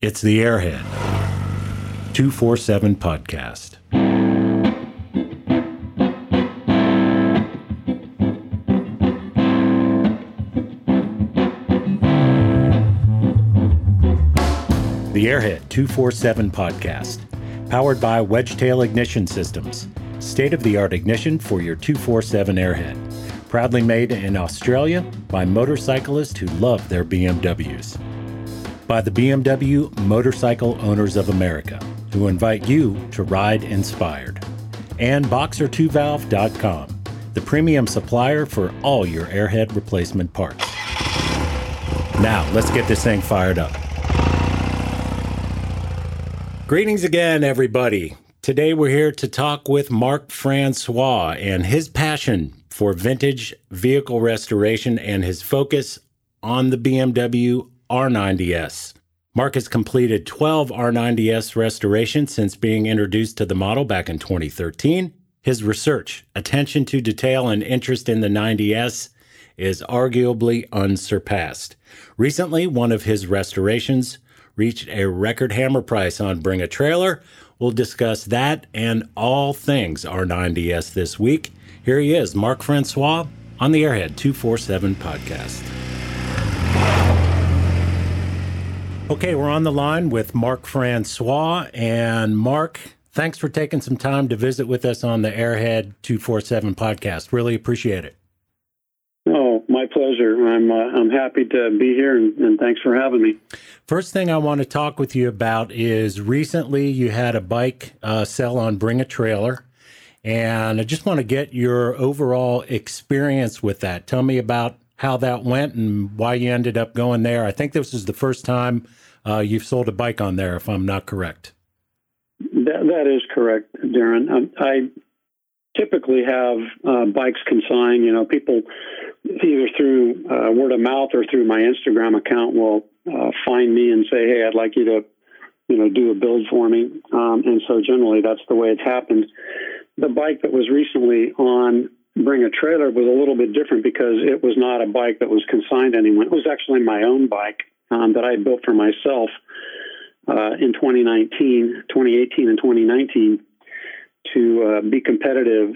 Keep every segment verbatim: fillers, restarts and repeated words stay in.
It's the Airhead two forty-seven Podcast. The Airhead two forty-seven Podcast, powered by Wedgetail Ignition Systems. State-of-the-art ignition for your two forty-seven Airhead. Proudly made in Australia by motorcyclists who love their B M Ws. By the B M W Motorcycle Owners of America, who invite you to ride inspired. And Boxer two valve dot com, the premium supplier for all your airhead replacement parts. Now, let's get this thing fired up. Greetings again, everybody. Today we're here to talk with Marc Francois and his passion for vintage vehicle restoration and his focus on the B M W R ninety S. Marc has completed twelve R ninety S restorations since being introduced to the model back in twenty thirteen. His research, attention to detail, and interest in the ninety S is arguably unsurpassed. Recently, one of his restorations reached a record hammer price on Bring a Trailer. We'll discuss that and all things R ninety S this week. Here he is, Marc Francois, on the Airhead two forty-seven Podcast. Okay, we're on the line with Marc Francois, and Marc, thanks for taking some time to visit with us on the Airhead two forty-seven Podcast. Really appreciate it. Oh, my pleasure. I'm uh, I'm happy to be here, and, and thanks for having me. First thing I want to talk with you about is recently you had a bike uh, sell on Bring a Trailer, and I just want to get your overall experience with that. Tell me about how that went and why you ended up going there. I think this is the first time uh, you've sold a bike on there, if I'm not correct. That, that is correct, Darren. Um, I typically have uh, bikes consigned. You know, people either through uh, word of mouth or through my Instagram account will uh, find me and say, hey, I'd like you to, you know, do a build for me. Um, and so generally that's the way it's happened. The bike that was recently on Bring a Trailer was a little bit different because it was not a bike that was consigned to anyone. It was actually my own bike um, that I built for myself uh, in twenty nineteen, twenty eighteen and twenty nineteen to uh, be competitive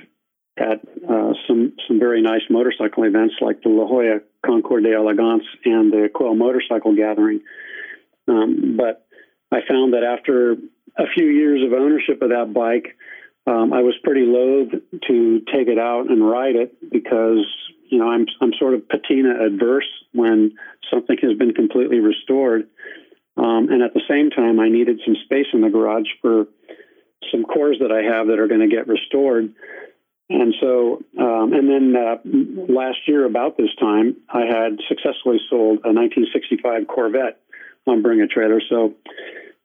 at uh, some some very nice motorcycle events like the La Jolla Concours d'Elegance and the Quail Motorcycle Gathering. Um, but I found that after a few years of ownership of that bike, Um, I was pretty loath to take it out and ride it because, you know, I'm I'm sort of patina adverse when something has been completely restored. Um, and at the same time, I needed some space in the garage for some cores that I have that are going to get restored. And so, um, and then uh, last year about this time, I had successfully sold a nineteen sixty-five Corvette on Bring a Trailer. So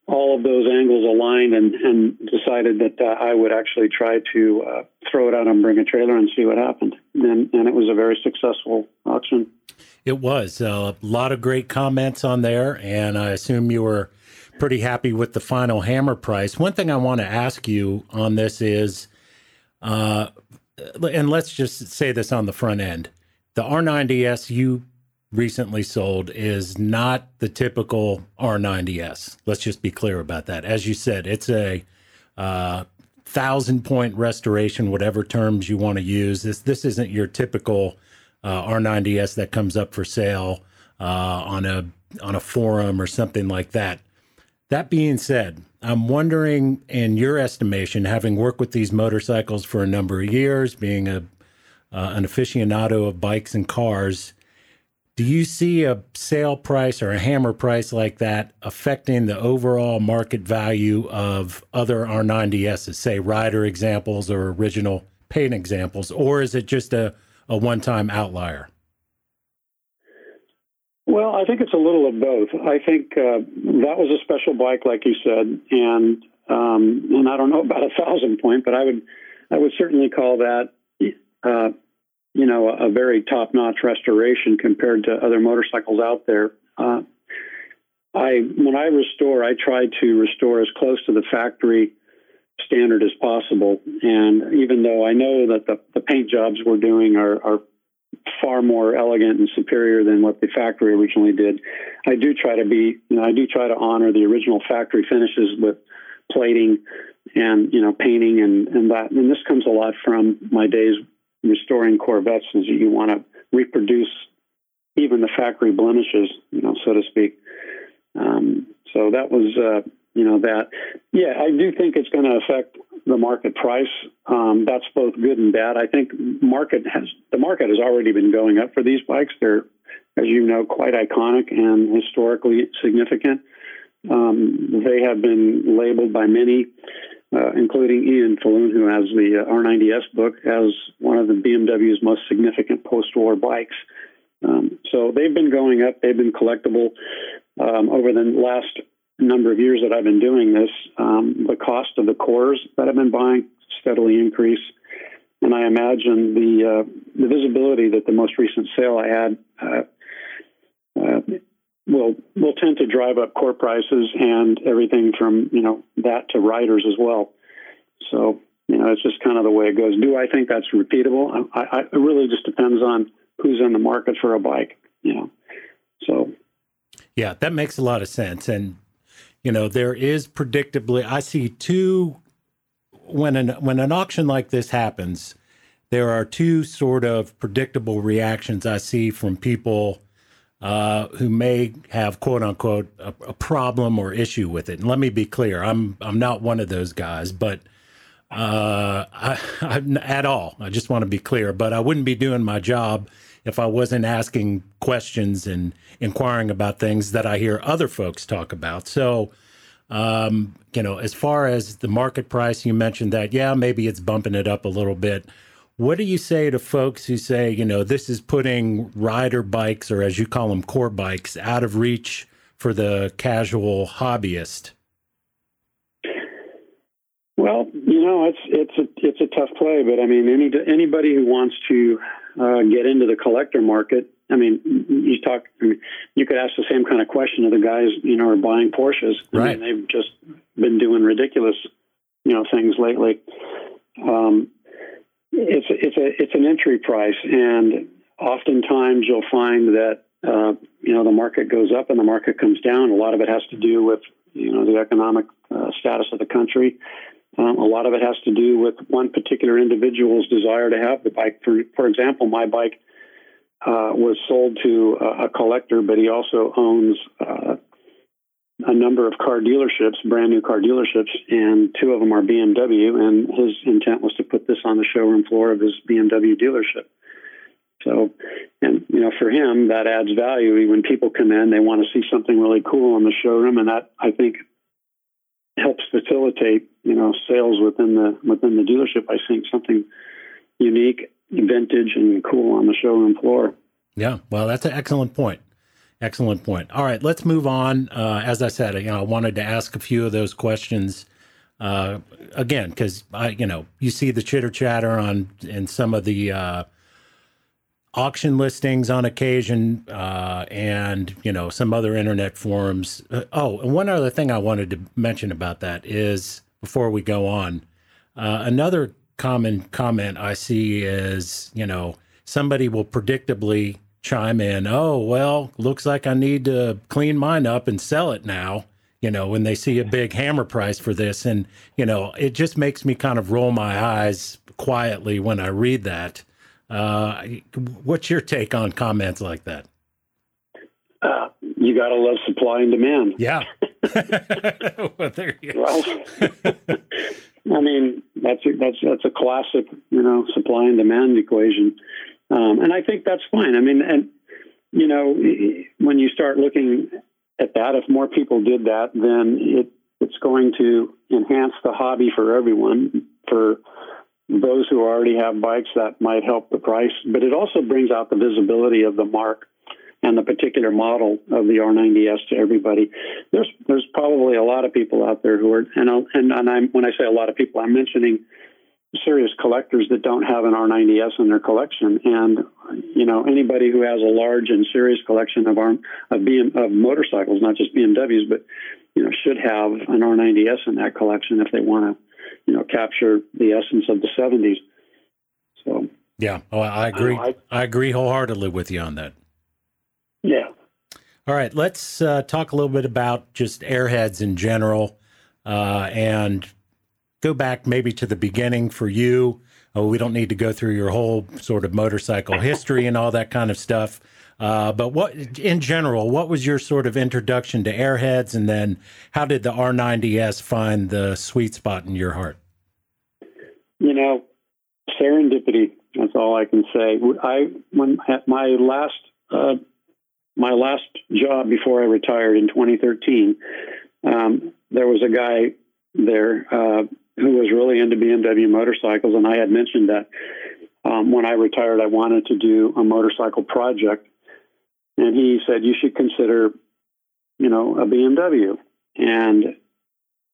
all of those angles aligned and, and decided that uh, I would actually try to uh, throw it out and Bring a Trailer and see what happened. And, and it was a very successful auction. It was. Uh, a lot of great comments on there, and I assume you were pretty happy with the final hammer price. One thing I want to ask you on this is, uh, and let's just say this on the front end, the R ninety S you recently sold is not the typical R ninety S. Let's just be clear about that. As you said, it's a uh, thousand point restoration, whatever terms you want to use. This this isn't your typical uh, R ninety S that comes up for sale uh, on a on a forum or something like that. That being said, I'm wondering, in your estimation, having worked with these motorcycles for a number of years, being a uh, an aficionado of bikes and cars, do you see a sale price or a hammer price like that affecting the overall market value of other R ninety S's, say rider examples or original paint examples, or is it just a, a one-time outlier? Well, I think it's a little of both. I think uh, that was a special bike, like you said, and um, and I don't know about a thousand point, but I would I would certainly call that Uh, you know, a very top-notch restoration compared to other motorcycles out there. Uh, I, when I restore, I try to restore as close to the factory standard as possible. And even though I know that the, the paint jobs we're doing are, are far more elegant and superior than what the factory originally did. I do try to be, you know, I do try to honor the original factory finishes with plating and, you know, painting and, and that. And this comes a lot from my days restoring Corvettes, is you want to reproduce even the factory blemishes, you know, so to speak. Um, so that was, uh, you know, that. Yeah, I do think it's going to affect the market price. Um, that's both good and bad. I think market has the market has already been going up for these bikes. They're, as you know, quite iconic and historically significant. Um, they have been labeled by many, uh, including Ian Falloon, who has the uh, R ninety S book, as one of the B M W's most significant post-war bikes. Um, so they've been going up. They've been collectible um, over the last number of years that I've been doing this. Um, the cost of the cores that I've been buying steadily increase. And I imagine the, uh, the visibility that the most recent sale I had uh, uh, will will tend to drive up core prices and everything from, you know, that to riders as well. So, you know, it's just kind of the way it goes. Do I think that's repeatable? I, I, it really just depends on who's in the market for a bike, you know? So. Yeah, that makes a lot of sense. And, you know, there is predictably, I see two, when an, when an auction like this happens, there are two sort of predictable reactions I see from people uh, who may have, quote unquote, a, a problem or issue with it. And let me be clear, I'm, I'm not one of those guys, but uh, I, I, at all. I just want to be clear, but I wouldn't be doing my job if I wasn't asking questions and inquiring about things that I hear other folks talk about. So, um, you know, as far as the market price, you mentioned that, yeah, maybe it's bumping it up a little bit. What do you say to folks who say, you know, this is putting rider bikes, or as you call them, core bikes, out of reach for the casual hobbyist? Well, you know, it's it's a, it's a tough play, but I mean, any anybody who wants to uh, get into the collector market, I mean, you talk, I mean, you could ask the same kind of question to the guys, you know, who are buying Porsches. Right. I mean, they've just been doing ridiculous, you know, things lately. Um, it's it's a it's an entry price, and oftentimes you'll find that uh, you know, the market goes up and the market comes down. A lot of it has to do with, you know, the economic uh, status of the country. Um, a lot of it has to do with one particular individual's desire to have the bike. For, for example, my bike uh, was sold to a, a collector, but he also owns uh, a number of car dealerships, brand new car dealerships, and two of them are B M W, and his intent was to put this on the showroom floor of his B M W dealership. So, and, you know, for him, that adds value. When people come in, they want to see something really cool in the showroom, and that, I think, helps facilitate, you know, sales within the within the dealership by seeing something unique, vintage, and cool on the showroom floor. Yeah, well, that's an excellent point. Excellent point. All right, let's move on. Uh, as I said, you know, I wanted to ask a few of those questions uh, again because I, you know, you see the chitter chatter on in some of the uh, auction listings on occasion, uh, and, you know, some other internet forums. Uh, oh, and one other thing I wanted to mention about that is, before we go on, uh, another common comment I see is, you know, somebody will predictably chime in, oh, well, looks like I need to clean mine up and sell it now, you know, when they see a big hammer price for this. And, you know, it just makes me kind of roll my eyes quietly when I read that. Uh, what's your take on comments like that? Uh, you got to love supply and demand. Yeah. Well, there you go. Right? I mean, that's a, that's, that's a classic, you know, supply and demand equation. Um, and I think that's fine. I mean, and, you know, when you start looking at that, if more people did that, then it, it's going to enhance the hobby for everyone. For those who already have bikes, that might help the price, but it also brings out the visibility of the mark and the particular model of the R ninety S to everybody. There's there's probably a lot of people out there who are, and I'll, and, and I'm, when I say a lot of people, I'm mentioning serious collectors that don't have an R ninety S in their collection. And, you know, anybody who has a large and serious collection of arm of, BM, of motorcycles, not just B M Ws, but, you know, should have an R ninety S in that collection if they want to, you know, capture the essence of the seventies. So Yeah, oh, I agree. I, I agree wholeheartedly with you on that. Yeah. All right, let's uh, talk a little bit about just airheads in general, uh, and go back maybe to the beginning for you. Oh, we don't need to go through your whole sort of motorcycle history and all that kind of stuff. Uh, but what, in general, what was your sort of introduction to airheads, and then how did the R ninety S find the sweet spot in your heart? You know, serendipity. That's all I can say. I when at my last uh, my last job before I retired in twenty thirteen, um, there was a guy there uh, who was really into B M W motorcycles, and I had mentioned that um, when I retired, I wanted to do a motorcycle project, and he said you should consider, you know, a B M W, and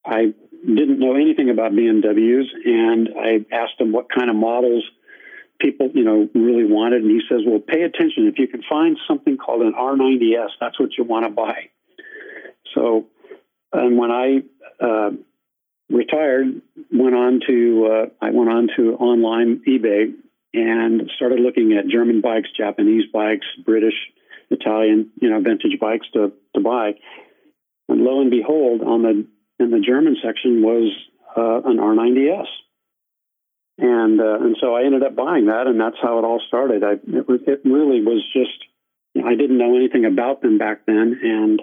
I didn't know anything about B M Ws, and I asked him what kind of models people, you know, really wanted. And he says, well, pay attention. If you can find something called an R ninety S, that's what you want to buy. So, and when I uh, retired, went on to, uh, I went on to online eBay and started looking at German bikes, Japanese bikes, British, Italian, you know, vintage bikes to, to buy. And lo and behold, on the, in the German section was uh, an R ninety S. And uh, and so I ended up buying that, and that's how it all started. I it, was, it really was just, you know, I didn't know anything about them back then, and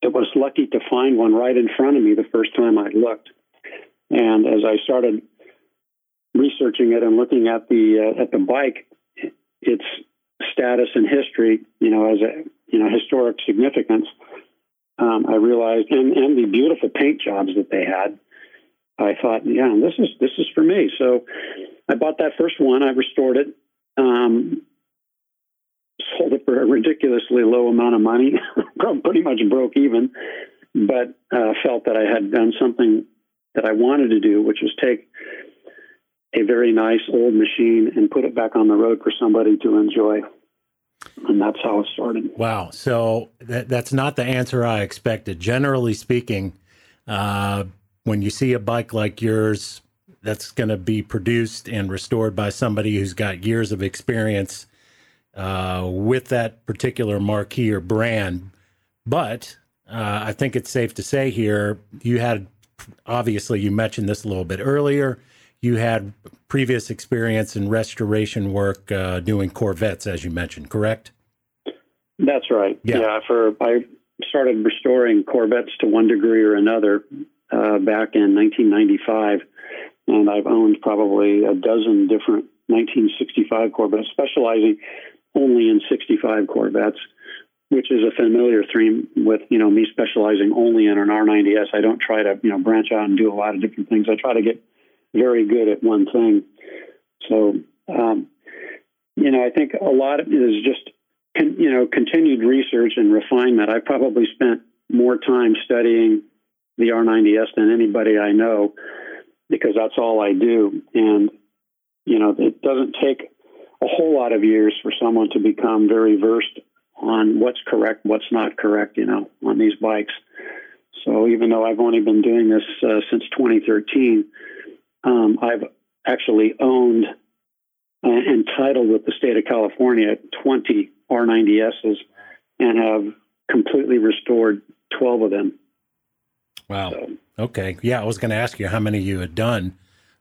it was lucky to find one right in front of me the first time I looked. And as I started researching it and looking at the uh, at the bike, its status and history, you know, as a you know historic significance, um, I realized, and, and the beautiful paint jobs that they had. I thought, yeah, this is this is for me. So I bought that first one. I restored it, um, sold it for a ridiculously low amount of money, pretty much broke even, but uh, felt that I had done something that I wanted to do, which was take a very nice old machine and put it back on the road for somebody to enjoy. And that's how it started. Wow. So that, that's not the answer I expected. Generally speaking, uh when you see a bike like yours that's going to be produced and restored by somebody who's got years of experience uh, with that particular marquee or brand. But uh, I think it's safe to say here, you had, obviously you mentioned this a little bit earlier, you had previous experience in restoration work uh, doing Corvettes, as you mentioned, correct? That's right. Yeah. yeah for I started restoring Corvettes to one degree or another. Uh, back in nineteen ninety-five, and I've owned probably a dozen different nineteen sixty-five Corvettes, specializing only in sixty-five Corvettes, which is a familiar theme with, you know, me specializing only in an R ninety S. I don't try to, you know, branch out and do a lot of different things. I try to get very good at one thing. So, um, you know, I think a lot of it is just, con- you know, continued research and refinement. I probably spent more time studying the R ninety S than anybody I know, because that's all I do. And, you know, it doesn't take a whole lot of years for someone to become very versed on what's correct, what's not correct, you know, on these bikes. So even though I've only been doing this uh, since twenty thirteen, um, I've actually owned and titled with the state of California twenty R ninety S's and have completely restored twelve of them. Wow. Okay. Yeah, I was going to ask you how many you had done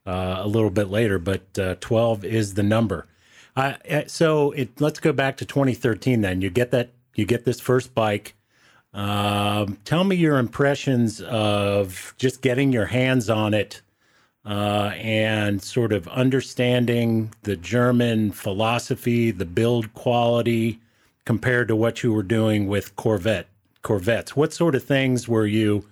uh, a little bit later, but uh, twelve is the number. Uh, so it, let's go back to twenty thirteen then. You get that. You get this first bike. Um, tell me your impressions of just getting your hands on it uh, and sort of understanding the German philosophy, the build quality compared to what you were doing with Corvette Corvettes. What sort of things were you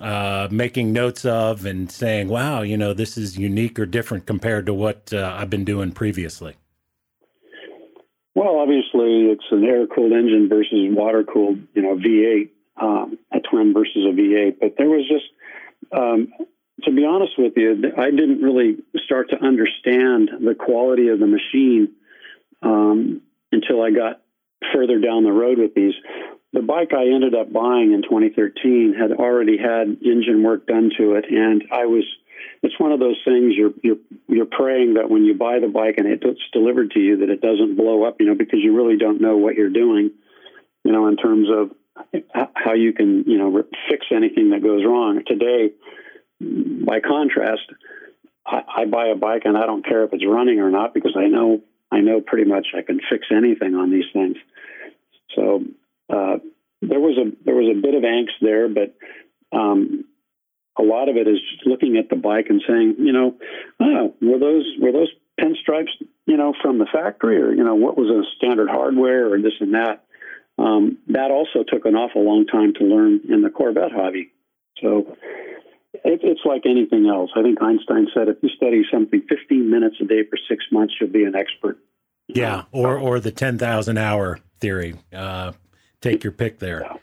uh making notes of and saying, wow, you know, this is unique or different compared to what uh, I've been doing previously? Well, obviously it's an air-cooled engine versus water-cooled, you know, V eight, um, a twin versus a V eight. But there was just, um, to be honest with you, I didn't really start to understand the quality of the machine um, until I got further down the road with these. The bike I ended up buying in twenty thirteen had already had engine work done to it, and I was it's one of those things you're you're you're praying that when you buy the bike and it's delivered to you that it doesn't blow up, you know, because you really don't know what you're doing, you know, in terms of how you can, you know, fix anything that goes wrong. Today, by contrast, I, I buy a bike and I don't care if it's running or not because I know I know pretty much I can fix anything on these things. So uh, there was a there was a bit of angst there, but um, a lot of it is just looking at the bike and saying, you know, oh, were those were those pinstripes, you know, from the factory, or you know, what was a standard hardware, or this and that. Um, that also took an awful long time to learn in the Corvette hobby. So it, it's like anything else. I think Einstein said, if you study something fifteen minutes a day for six months, you'll be an expert. Yeah, or or the ten thousand hour theory. Uh, take your pick there. Yeah.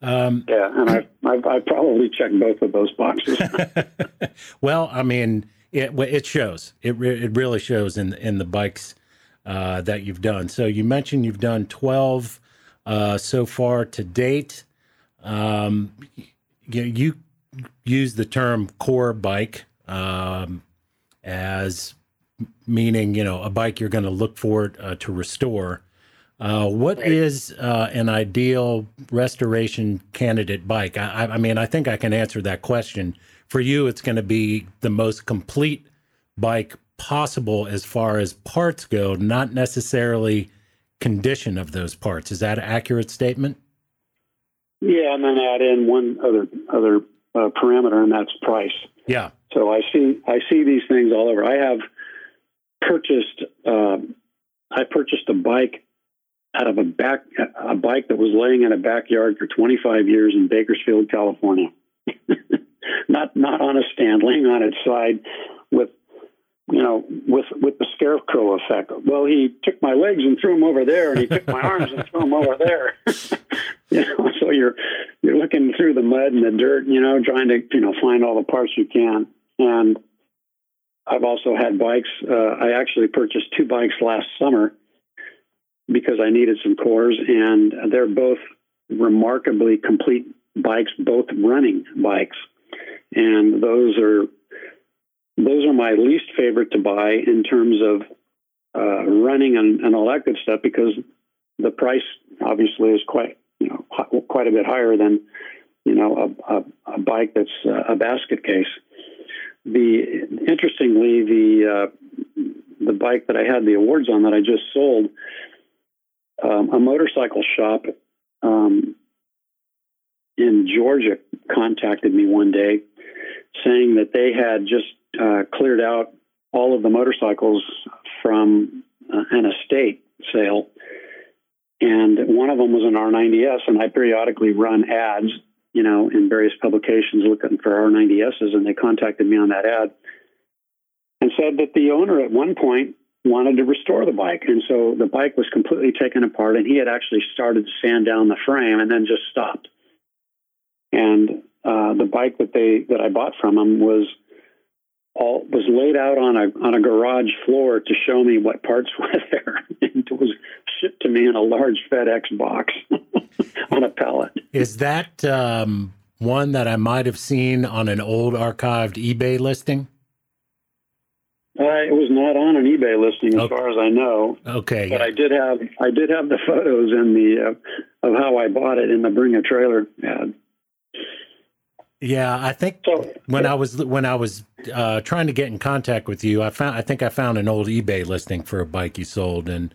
Um, yeah, and I, I, I probably checked both of those boxes. Well, I mean, it it shows. It re- it really shows in in the bikes uh, that you've done. So you mentioned you've done twelve uh, so far to date. Um, you, you use the term core bike um, as meaning, you know, a bike you're going to look for it, uh, to restore. Uh, what is uh, an ideal restoration candidate bike? I, I mean, I think I can answer that question. For you, it's going to be the most complete bike possible as far as parts go, not necessarily condition of those parts. Is that an accurate statement? Yeah, and then add in one other other uh, parameter, and that's price. Yeah. So I see I see these things all over. I have purchased uh, I purchased a bike. out of a back, a bike that was laying in a backyard for twenty-five years in Bakersfield, California, not, not on a stand, laying on its side with, you know, with, with the scarecrow effect. Well, he took my legs and threw them over there, and he took my arms and threw them over there. You know, so you're, you're looking through the mud and the dirt, you know, trying to, you know, find all the parts you can. And I've also had bikes. Uh, I actually purchased two bikes last summer because I needed some cores, and they're both remarkably complete bikes, both running bikes. And those are those are my least favorite to buy in terms of uh, running and, and all that good stuff, because the price obviously is quite you know quite a bit higher than you know a, a, a bike that's uh, a basket case. The interestingly, the uh, the bike that I had the awards on that I just sold. Um, a motorcycle shop um, in Georgia contacted me one day saying that they had just uh, cleared out all of the motorcycles from uh, an estate sale. And one of them was an R ninety S, and I periodically run ads, you know, in various publications looking for R ninety S's, and they contacted me on that ad and said that the owner at one point wanted to restore the bike. And so the bike was completely taken apart, and he had actually started to sand down the frame and then just stopped. And uh, the bike that they that I bought from him was all was laid out on a on a garage floor to show me what parts were there. It was shipped to me in a large FedEx box on a pallet. Is that um, one that I might have seen on an old archived eBay listing? Uh, it was not on an eBay listing, as okay. far as I know. Okay, but yeah. I did have I did have the photos in the uh, of how I bought it in the Bring a Trailer ad. Yeah, I think so, when yeah. I was when I was uh, trying to get in contact with you, I found I think I found an old eBay listing for a bike you sold, and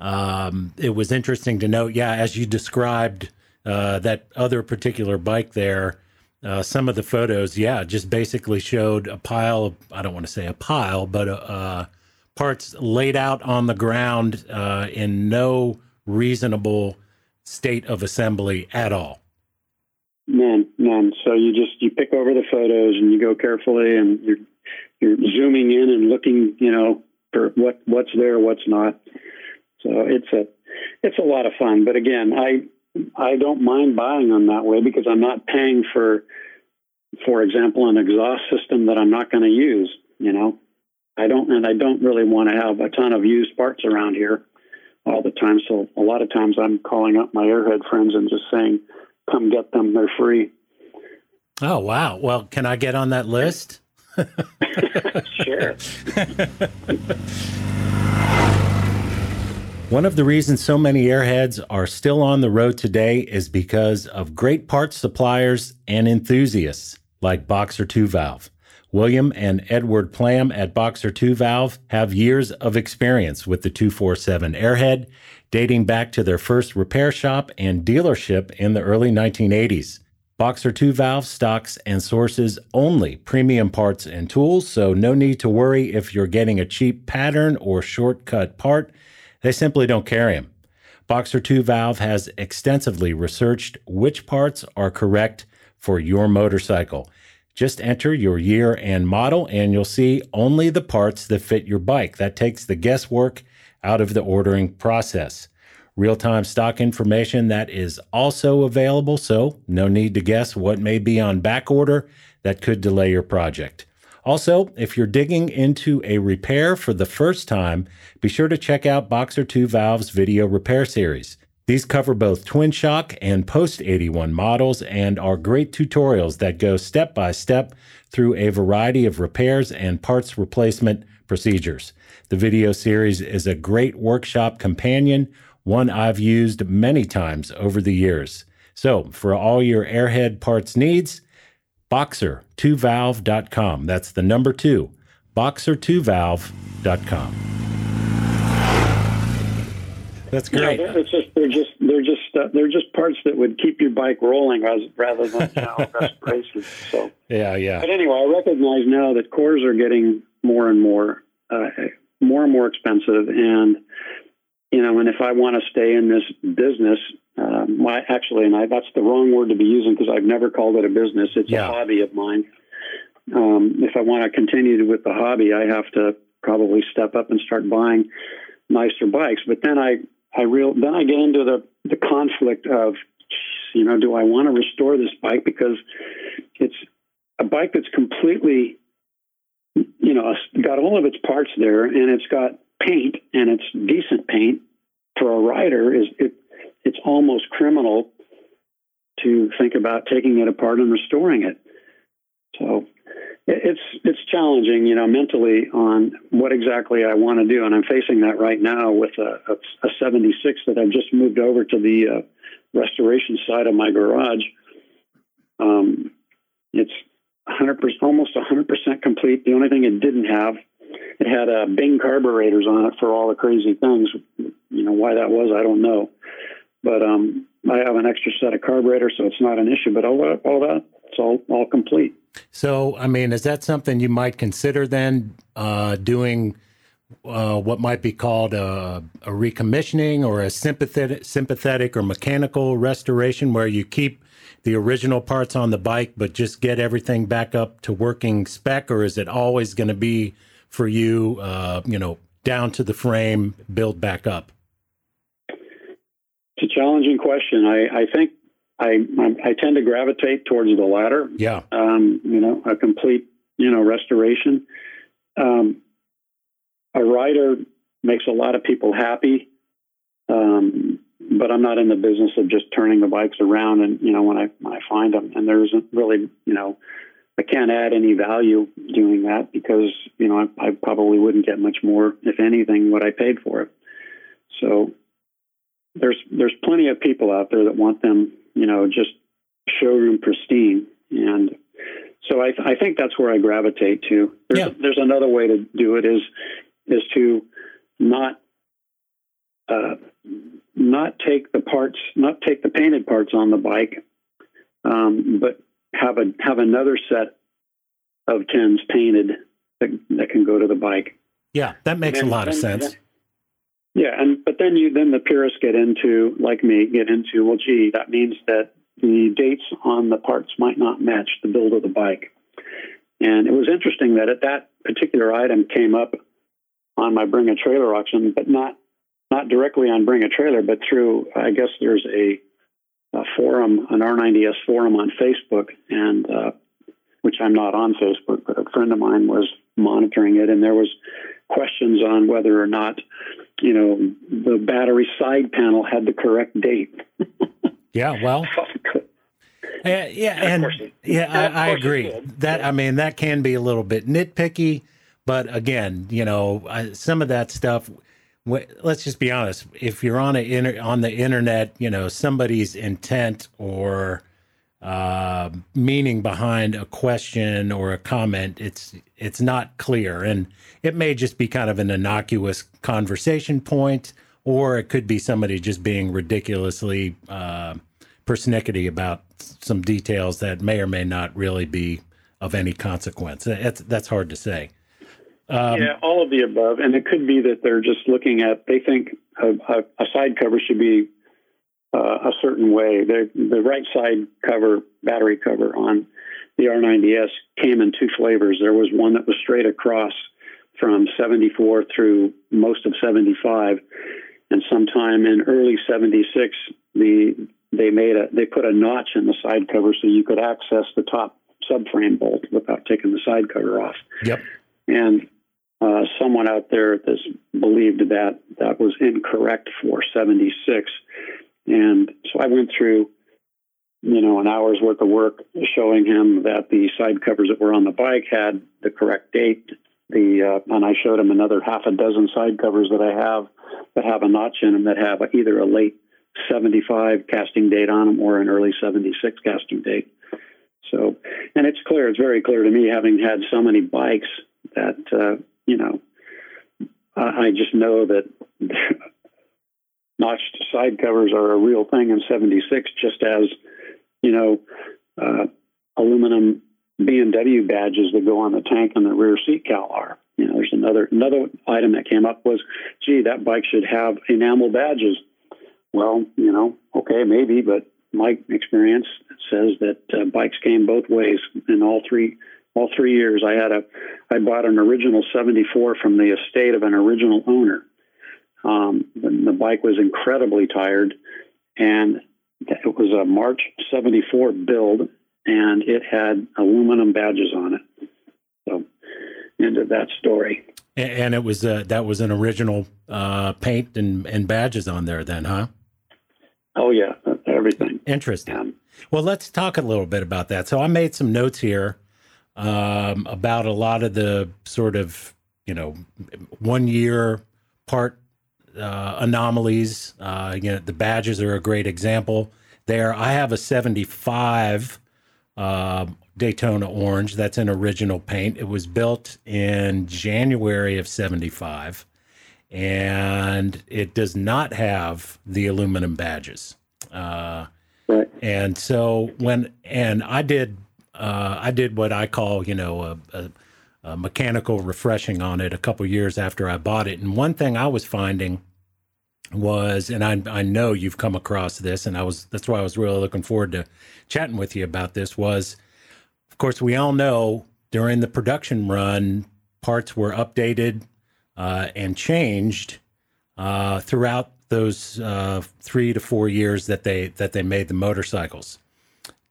um, it was interesting to note. Yeah, as you described uh, that other particular bike there. Uh, some of the photos, yeah, just basically showed a pile of, I don't want to say a pile, but uh, parts laid out on the ground uh, in no reasonable state of assembly at all. None, none. So you just, you pick over the photos and you go carefully and you're, you're zooming in and looking, you know, for what, what's there, what's not. So it's a, it's a lot of fun. But again, I, I don't mind buying them that way because I'm not paying for, for example, an exhaust system that I'm not going to use, you know, I don't, and I don't really want to have a ton of used parts around here all the time. So a lot of times I'm calling up my Airhead friends and just saying, come get them. They're free. Oh, wow. Well, can I get on that list? Sure. One of the reasons so many airheads are still on the road today is because of great parts suppliers and enthusiasts like Boxer two valve. William and Edward Plam at Boxer two valve have years of experience with the two forty-seven Airhead, dating back to their first repair shop and dealership in the early nineteen eighties. Boxer two valve stocks and sources only premium parts and tools, so no need to worry if you're getting a cheap pattern or shortcut part. They simply don't carry them. Boxer two valve has extensively researched which parts are correct for your motorcycle. Just enter your year and model, and you'll see only the parts that fit your bike. That takes the guesswork out of the ordering process. Real-time stock information that is also available, so no need to guess what may be on back order that could delay your project. Also, if you're digging into a repair for the first time, be sure to check out Boxer two valve's video repair series. These cover both twin shock and post eighty-one models and are great tutorials that go step by step through a variety of repairs and parts replacement procedures. The video series is a great workshop companion, one I've used many times over the years. So for all your airhead parts needs, Boxer two valve dot com. That's the number two, Boxer two valve dot com. That's great. Yeah, it's just, they're just they're just uh, they're just parts that would keep your bike rolling rather than you know, restorations. So yeah, yeah. But anyway, I recognize now that cores are getting more and more uh, more and more expensive, and you know, and if I want to stay in this business. Um, my actually, and I, that's the wrong word to be using because I've never called it a business. It's yeah. a hobby of mine. Um, if I want to continue to, with the hobby, I have to probably step up and start buying nicer bikes. But then I, I real then I get into the, the conflict of, you know, do I want to restore this bike because it's a bike that's completely, you know, got all of its parts there, and it's got paint, and it's decent paint for a rider. Is it? It's almost criminal to think about taking it apart and restoring it. So it's it's challenging, you know, mentally on what exactly I want to do, and I'm facing that right now with a, a, a seventy-six that I've just moved over to the uh, restoration side of my garage. Um, it's one hundred percent, almost one hundred percent complete. The only thing it didn't have, it had uh, Bing carburetors on it for all the crazy things. You know, why that was, I don't know. But um, I have an extra set of carburetors, so it's not an issue. But all that, all that, it's all, all complete. So, I mean, is that something you might consider then uh, doing uh, what might be called a, a recommissioning or a sympathetic, sympathetic or mechanical restoration, where you keep the original parts on the bike but just get everything back up to working spec? Or is it always going to be for you, uh, you know, down to the frame, build back up? It's a challenging question. I, I think I, I tend to gravitate towards the latter. Yeah. Um, you know, a complete, you know, restoration. Um, a rider makes a lot of people happy, um, but I'm not in the business of just turning the bikes around. And you know, when I when I find them, and there isn't really, you know, I can't add any value doing that because you know I, I probably wouldn't get much more, if anything, what I paid for it. So. There's there's plenty of people out there that want them, you know, just showroom pristine, and so I I think that's where I gravitate to. There's, yeah. there's another way to do it is is to not uh, not take the parts, not take the painted parts on the bike, um, but have a have another set of tins painted that that can go to the bike. Yeah, that makes and, a lot and, of sense. And, Yeah, and but then you then the purists get into, like me, get into, well, gee, that means that the dates on the parts might not match the build of the bike. And it was interesting that it, that particular item came up on my Bring a Trailer auction, but not not directly on Bring a Trailer, but through, I guess there's a, a forum, an R ninety S forum on Facebook, and uh, which I'm not on Facebook, but a friend of mine was monitoring it, and there was questions on whether or not, you know, the battery side panel had the correct date. Yeah, well, Yeah, yeah, and, and yeah, I, I agree. That yeah. I mean, that can be a little bit nitpicky, but again, you know, I, some of that stuff. W- let's just be honest. If you're on a inter- on the internet, you know, somebody's intent or uh, meaning behind a question or a comment, it's it's not clear, and it may just be kind of an innocuous conversation point, or it could be somebody just being ridiculously uh, persnickety about some details that may or may not really be of any consequence. That's that's hard to say. Um, yeah, all of the above, and it could be that they're just looking at. They think a, a, a side cover should be uh, a certain way. The, the right side cover, battery cover on the R ninety S came in two flavors. There was one that was straight across from seventy-four through most of seventy-five, and sometime in early seventy-six, the they made a they put a notch in the side cover so you could access the top subframe bolt without taking the side cover off. Yep. And uh, someone out there that's believed that that was incorrect for seventy-six. And so I went through, you know, an hour's worth of work showing him that the side covers that were on the bike had the correct date. The uh, and I showed him another half a dozen side covers that I have that have a notch in them that have either a late seventy-five casting date on them or an early seventy-six casting date. So, and it's clear, it's very clear to me, having had so many bikes, that, uh, you know, I, I just know that notched side covers are a real thing in seventy-six, just as, you know, uh, aluminum B M W badges that go on the tank and the rear seat cowl are. You know, there's another another item that came up was, gee, that bike should have enamel badges. Well, you know, okay, maybe, but my experience says that uh, bikes came both ways in all three All three years, I had a, I bought an original seventy-four from the estate of an original owner. Um, and the bike was incredibly tired, and it was a March seventy-four build, and it had aluminum badges on it. So, end of that story. And, and it was uh, that was an original uh, paint and, and badges on there, then, huh? Oh yeah, everything. Interesting. Um, well, let's talk a little bit about that. So I made some notes here. Um, about a lot of the sort of, you know, one year part uh, anomalies. Uh, you know, the badges are a great example there. I have a seventy-five uh, Daytona Orange. That's an original paint. It was built in January of seventy-five, and it does not have the aluminum badges. Uh, right. And so when, and I did Uh, I did what I call, you know, a, a, a mechanical refreshing on it a couple years after I bought it. And one thing I was finding was, and I, I know you've come across this, and I was that's why I was really looking forward to chatting with you about this, was, of course, we all know during the production run, parts were updated uh, and changed uh, throughout those uh, three to four years that they that they made the motorcycles.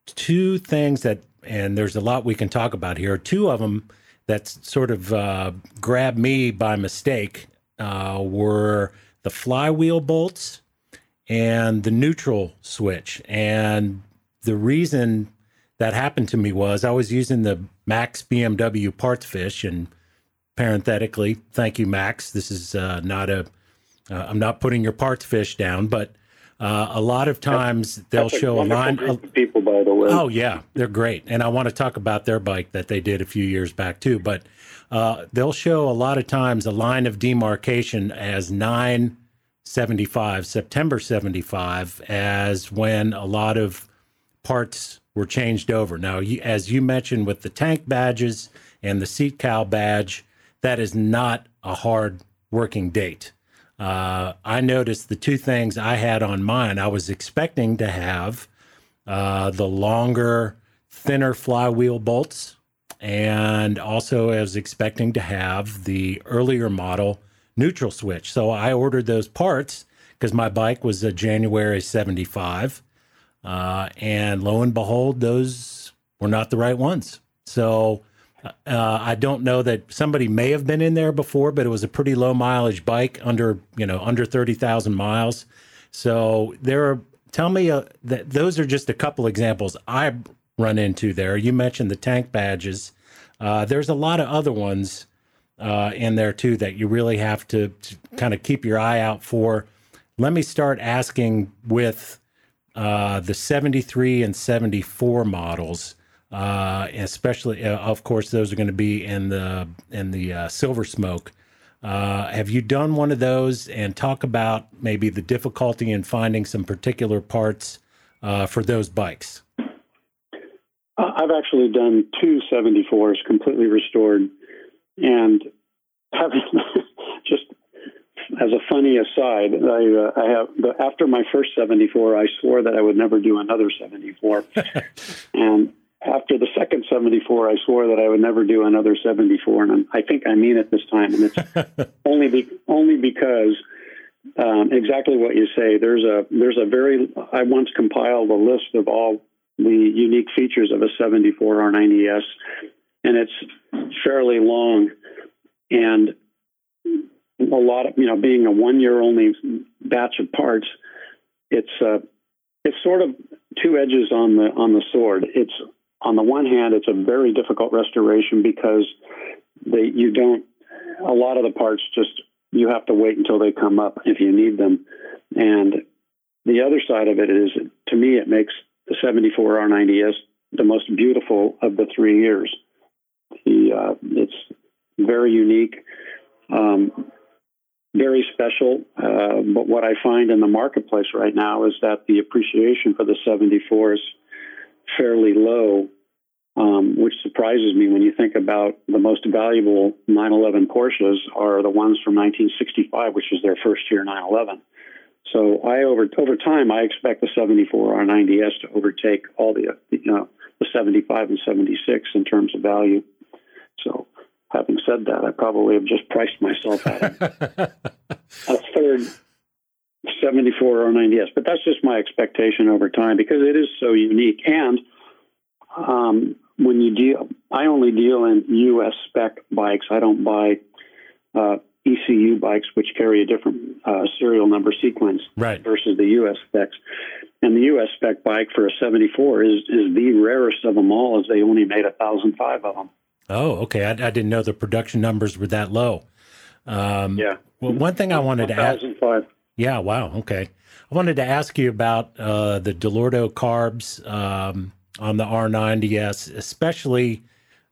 Two things that And there's a lot we can talk about here. Two of them that sort of uh, grabbed me by mistake uh, were the flywheel bolts and the neutral switch. And the reason that happened to me was I was using the Max B M W parts fish. And parenthetically, thank you, Max. This is uh, not a, uh, I'm not putting your parts fish down, but Uh, a lot of times that's, they'll that's show a line. Of people, by the way. Oh yeah, they're great, and I want to talk about their bike that they did a few years back too. But uh, they'll show a lot of times a line of demarcation as nine seventy-five, September seventy-five, as when a lot of parts were changed over. Now, you, as you mentioned with the tank badges and the seat cowl badge, that is not a hard working date. Uh, I noticed the two things I had on mine. I was expecting to have uh, the longer, thinner flywheel bolts, and also I was expecting to have the earlier model neutral switch. So I ordered those parts because my bike was a January seventy-five, uh, and lo and behold, those were not the right ones. So Uh, I don't know that somebody may have been in there before, but it was a pretty low mileage bike under, you know, under thirty thousand miles. So there are Tell me uh, that those are just a couple examples I run into there. You mentioned the tank badges. Uh, there's a lot of other ones uh, in there, too, that you really have to, to kind of keep your eye out for. Let me start asking with uh, the seventy-three and seventy-four models, uh, especially, uh, of course, those are going to be in the in the uh, Silver Smoke. Uh, have you done one of those, and talk about maybe the difficulty in finding some particular parts uh, for those bikes? I've actually done two seventy-fours completely restored, and have just as a funny aside, I, uh, I have the, after my first seventy-four, I swore that I would never do another seventy-four, and after the second seventy-four, I swore that I would never do another seventy-four, and I'm, I think I mean it this time. And it's only be, only because um, exactly what you say. There's a there's a very I once compiled a list of all the unique features of a seventy-four R ninety S, and it's fairly long, and a lot of you know being a one year only batch of parts, it's uh, it's sort of two edges on the on the sword. It's on the one hand, it's a very difficult restoration because they, you don't, a lot of the parts just, you have to wait until they come up if you need them. And the other side of it is, to me, it makes the seventy-four R ninety S the most beautiful of the three years. The, uh, it's very unique, um, very special. Uh, but what I find in the marketplace right now is that the appreciation for the seventy-four is fairly low, um, which surprises me when you think about the most valuable nine eleven Porsches are the ones from nineteen sixty-five, which is their first year nine eleven. So I over over time, I expect the seventy-four R ninety S to overtake all the you know the seventy-five and seventy-six in terms of value. So having said that, I probably have just priced myself out of a third seventy-four R ninety S, but that's just my expectation over time because it is so unique. And um, when you deal, I only deal in U S spec bikes. I don't buy uh, E C U bikes, which carry a different uh, serial number sequence right. versus the U S specs. And the U S spec bike for a seventy-four is is the rarest of them all, as they only made a thousand five of them. Oh, okay. I, I didn't know the production numbers were that low. Um, yeah. Well, one thing I wanted to ask. Yeah, wow, okay. I wanted to ask you about uh, the Dell'Orto carbs um, on the R ninety S, especially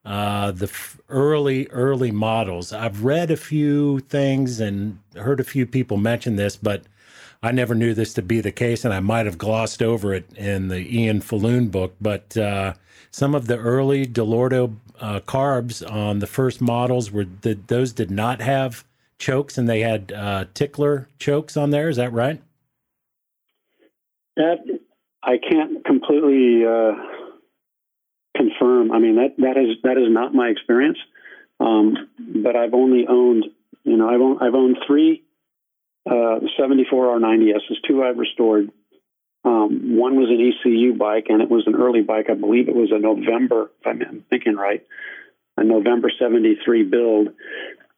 uh, the f- early, early models. I've read a few things and heard a few people mention this, but I never knew this to be the case, and I might have glossed over it in the Ian Falloon book, but uh, some of the early Dell'Orto uh, carbs on the first models, were th- those did not have chokes, and they had uh, tickler chokes on there. Is that right? That I can't completely uh, confirm. I mean, that, that is that is not my experience. Um, but I've only owned, you know, I've, own, I've owned three uh, seventy-four R ninety S's, two I've restored. Um, one was an E C U bike, and it was an early bike. I believe it was a November, if I'm thinking right, a November seventy-three build.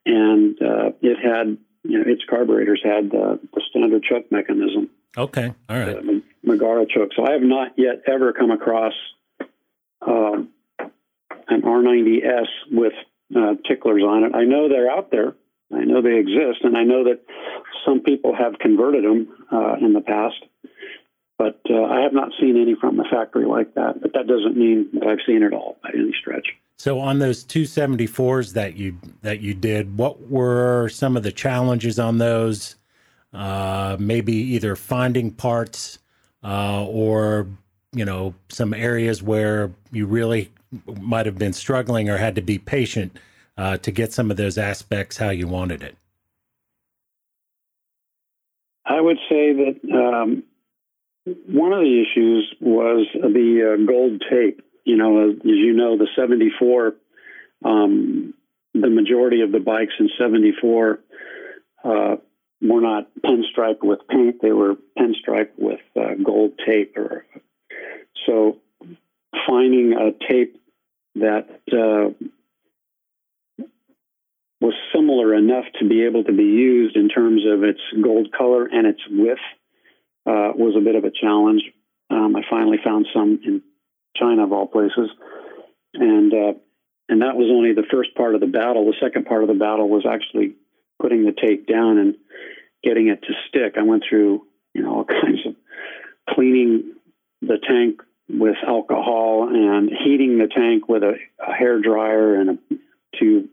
And uh, it had, you know, its carburetors had uh, the standard choke mechanism. Okay, all right. The Magura choke. So I have not yet ever come across uh, an R ninety S with uh, ticklers on it. I know they're out there. I know they exist, and I know that some people have converted them uh, in the past. But uh, I have not seen any from the factory like that. But that doesn't mean that I've seen it all by any stretch. So on those two seventy-fours that you that you did, what were some of the challenges on those? Uh, maybe either finding parts uh, or, you know, some areas where you really might have been struggling or had to be patient uh, to get some of those aspects how you wanted it. I would say that um, one of the issues was the uh, gold tape. You know, as you know, the seventy-four, um, the majority of the bikes in seventy-four uh, were not pinstriped with paint. They were pinstriped with uh, gold tape. Or, so finding a tape that uh, was similar enough to be able to be used in terms of its gold color and its width uh, was a bit of a challenge. Um, I finally found some in China, of all places. And uh, and that was only the first part of the battle. The second part of the battle was actually putting the tape down and getting it to stick. I went through, you know, all kinds of cleaning the tank with alcohol and heating the tank with a, a hair dryer and a, to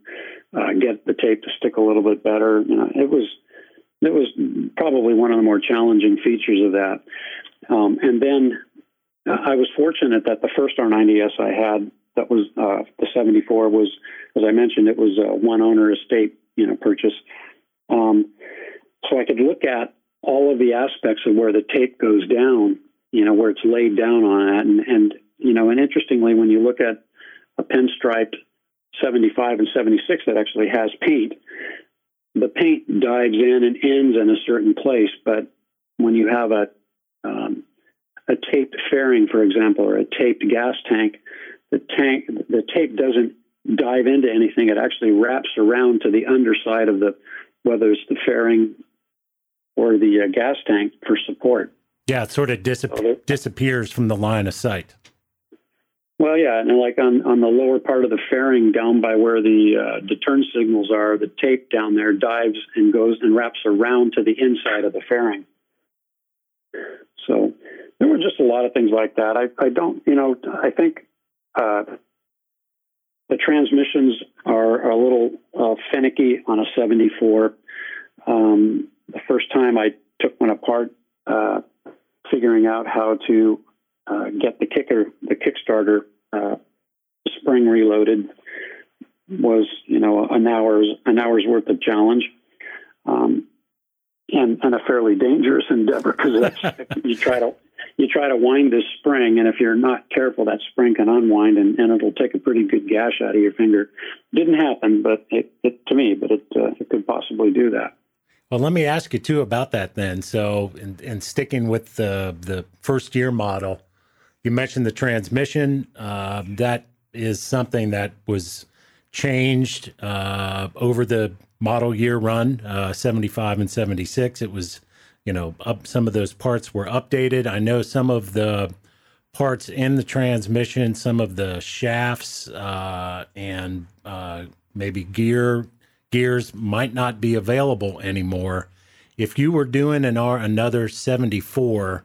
uh, get the tape to stick a little bit better. You know, it was it was probably one of the more challenging features of that. Um, and then I was fortunate that the first R ninety S I had, that was uh, the seventy-four, was, as I mentioned, it was a one owner estate, you know, purchase. Um, so I could look at all of the aspects of where the tape goes down, you know, where it's laid down on that. And, and, you know, and interestingly, when you look at a pinstriped seventy-five and seventy-six that actually has paint, the paint dives in and ends in a certain place. But when you have a, um, a taped fairing, for example, or a taped gas tank, the tank, the tape doesn't dive into anything. It actually wraps around to the underside of the, whether it's the fairing or the uh, gas tank, for support. Yeah, it sort of disap- disappears from the line of sight. Well, yeah, and like on, on the lower part of the fairing, down by where the uh, the turn signals are, the tape down there dives and goes and wraps around to the inside of the fairing. So there were just a lot of things like that. I, I don't, you know, I think uh, the transmissions are, are a little uh, finicky on a seventy-four. Um, the first time I took one apart, uh, figuring out how to uh, get the kicker, the Kickstarter uh, spring reloaded was, you know, an hour's an hour's worth of challenge. Um, And, and a fairly dangerous endeavor, because that's, you try to you try to wind this spring, and if you're not careful, that spring can unwind, and, and it'll take a pretty good gash out of your finger. Didn't happen, but it, it to me, but it uh, it could possibly do that. Well, let me ask you too about that then. So, and in, in sticking with the the first year model, you mentioned the transmission. Uh, that is something that was changed uh, over the model year run, uh, seventy-five and seventy-six. It was, you know, up, some of those parts were updated. I know some of the parts in the transmission, some of the shafts uh, and uh, maybe gear gears might not be available anymore. If you were doing an R another seventy-four,